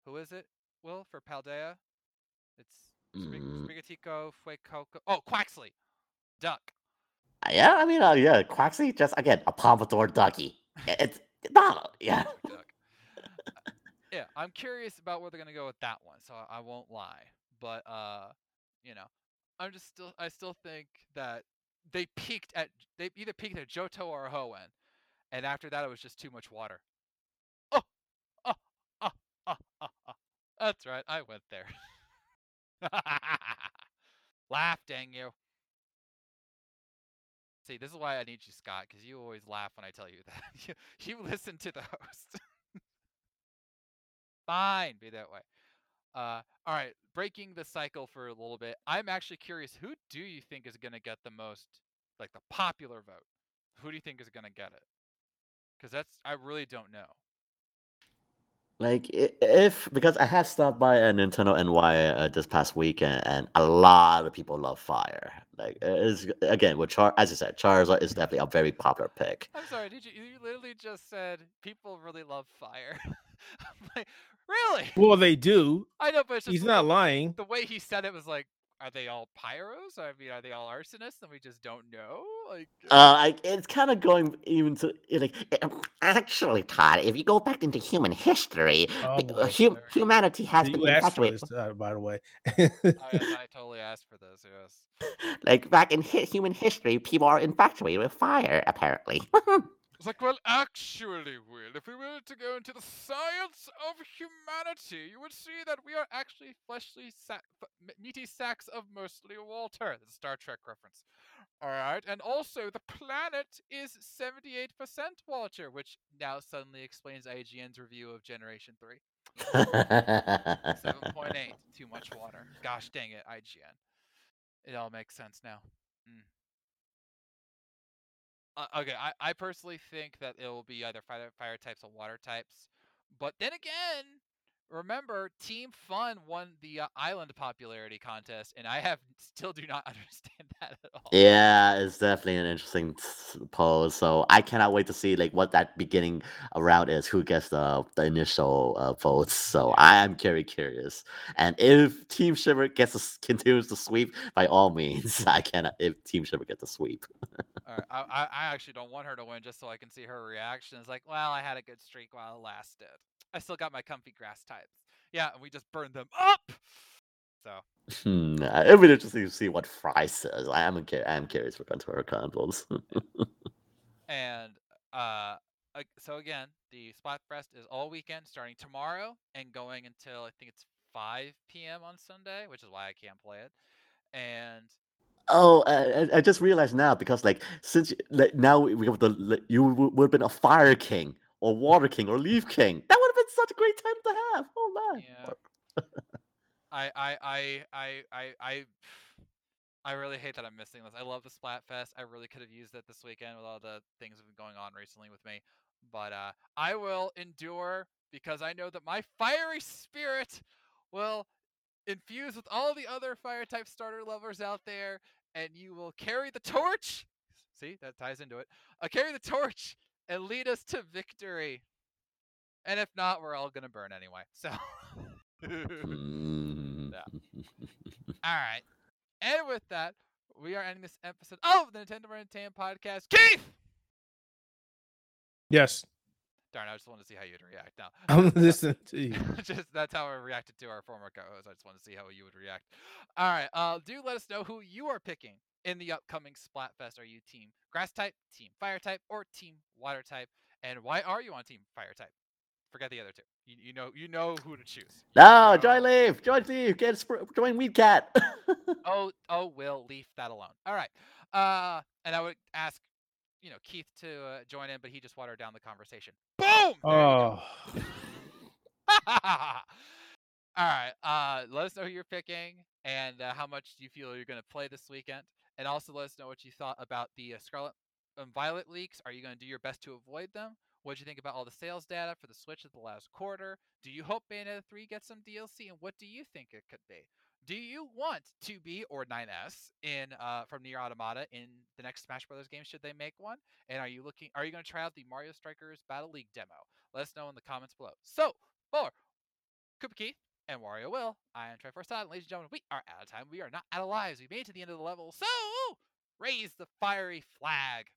who is it? Will for Paldea, it's mm. Sprigatico, Fuecoco. Oh, Quaxly, duck. Yeah, I mean, uh, yeah, Quaxly just again a pompadour ducky. It's Donald, yeah. Duck. Yeah, I'm curious about where they're gonna go with that one, so I won't lie. But uh, you know, I'm just still, I still think that they peaked at they either peaked at Johto or Hoenn. And after that, it was just too much water. Oh, oh, oh, That's right, I went there. Laugh, dang you. See, this is why I need you, Scott, because you always laugh when I tell you that. You, you listen to the host. Fine, be that way. Uh, all right, breaking the cycle for a little bit. I'm actually curious, who do you think is going to get the most, like the popular vote? Who do you think is going to get it? Because that's, I really don't know. Like, if, because I have stopped by a Nintendo N Y uh, this past week, and, and a lot of people love Fire. Like, is again, with Char, as you said, Charizard is definitely a very popular pick. I'm sorry, did you, you literally just said people really love Fire? I'm like, really? Well, they do. I know, but it's just he's like, not lying. The way he said it was like, are they all pyros? I mean, are they all arsonists? And we just don't know. Like, uh, I, it's kind of going even to like. Actually, Todd, if you go back into human history, oh, uh, hum, humanity has been infatuated. Uh, by the way, I, I totally asked for this. Yes. Like back in hi- human history, people are infatuated with fire. Apparently. It's like, well, actually, Will, if we were to go into the science of humanity, you would see that we are actually fleshly, sac- meaty sacks of mostly water. That's a Star Trek reference. All right. And also, the planet is seventy-eight percent water, which now suddenly explains I G N's review of Generation three. seven point eight. Too much water. Gosh dang it, I G N. It all makes sense now. Mm. Uh, okay, I, I personally think that it will be either fire, fire types or water types. But then again, remember, Team Fun won the uh, island popularity contest, and I have still do not understand that at all. Yeah, it's definitely an interesting poll. So I cannot wait to see like what that beginning round is, who gets the, the initial uh, votes. So I am very curious. And if Team Shiver gets a, continues to sweep, by all means, I cannot. If Team Shiver gets a sweep. All right, I, I actually don't want her to win just so I can see her reaction. It's like, well, I had a good streak while it lasted. I still got my comfy grass types. Yeah, and we just burned them up! So. Hmm, it would be interesting to see what Fry says. I am, I am curious what her combos. And, uh, so again, the Splatfest is all weekend, starting tomorrow, and going until, I think it's five p.m. on Sunday, which is why I can't play it. And... Oh, I, I just realized now because, like, since like, now we have the you would have been a Fire King or Water King or Leaf King. That would have been such a great time to have. Oh man! Yeah. I, I, I, I, I, I really hate that I'm missing this. I love the Splatfest. I really could have used it this weekend with all the things that have been going on recently with me, but uh, I will endure because I know that my fiery spirit will infuse with all the other fire type starter lovers out there. And you will carry the torch. See, that ties into it. Uh, carry the torch and lead us to victory. And if not, we're all going to burn anyway. So. Yeah. All right. And with that, we are ending this episode of the Nintendo Entertainment Podcast. Keith! Yes. Darn, I just wanted to see how you'd react now. I'm listening to you. Just, that's how I reacted to our former co-host. I just wanted to see how you would react. All right. Uh, do let us know who you are picking in the upcoming Splatfest. Are you Team Grass type, Team Fire type, or Team Water type? And why are you on Team Fire type? Forget the other two. You, you know you know who to choose. No, um, join Leaf. Join Leaf. Get sp- join Weedcat. oh, oh, Will, leave that alone. All right. Uh, and I would ask, you know, Keith to uh, join in, but he just watered down the conversation. Boom! There oh. you go. All right. Uh, let us know who you're picking and uh, how much you feel you're going to play this weekend. And also let us know what you thought about the uh, Scarlet and Violet leaks. Are you going to do your best to avoid them? What did you think about all the sales data for the Switch at the last quarter? Do you hope Bayonetta three gets some D L C? And what do you think it could be? Do you want two B or nine S in uh, from Nier Automata in the next Smash Brothers game? Should they make one? And are you looking? Are you going to try out the Mario Strikers Battle League demo? Let us know in the comments below. So for Koopa Keith and Wario Will, I am Triforce Todd, and ladies and gentlemen, we are out of time. We are not out of lives. We made it to the end of the level. So raise the fiery flag.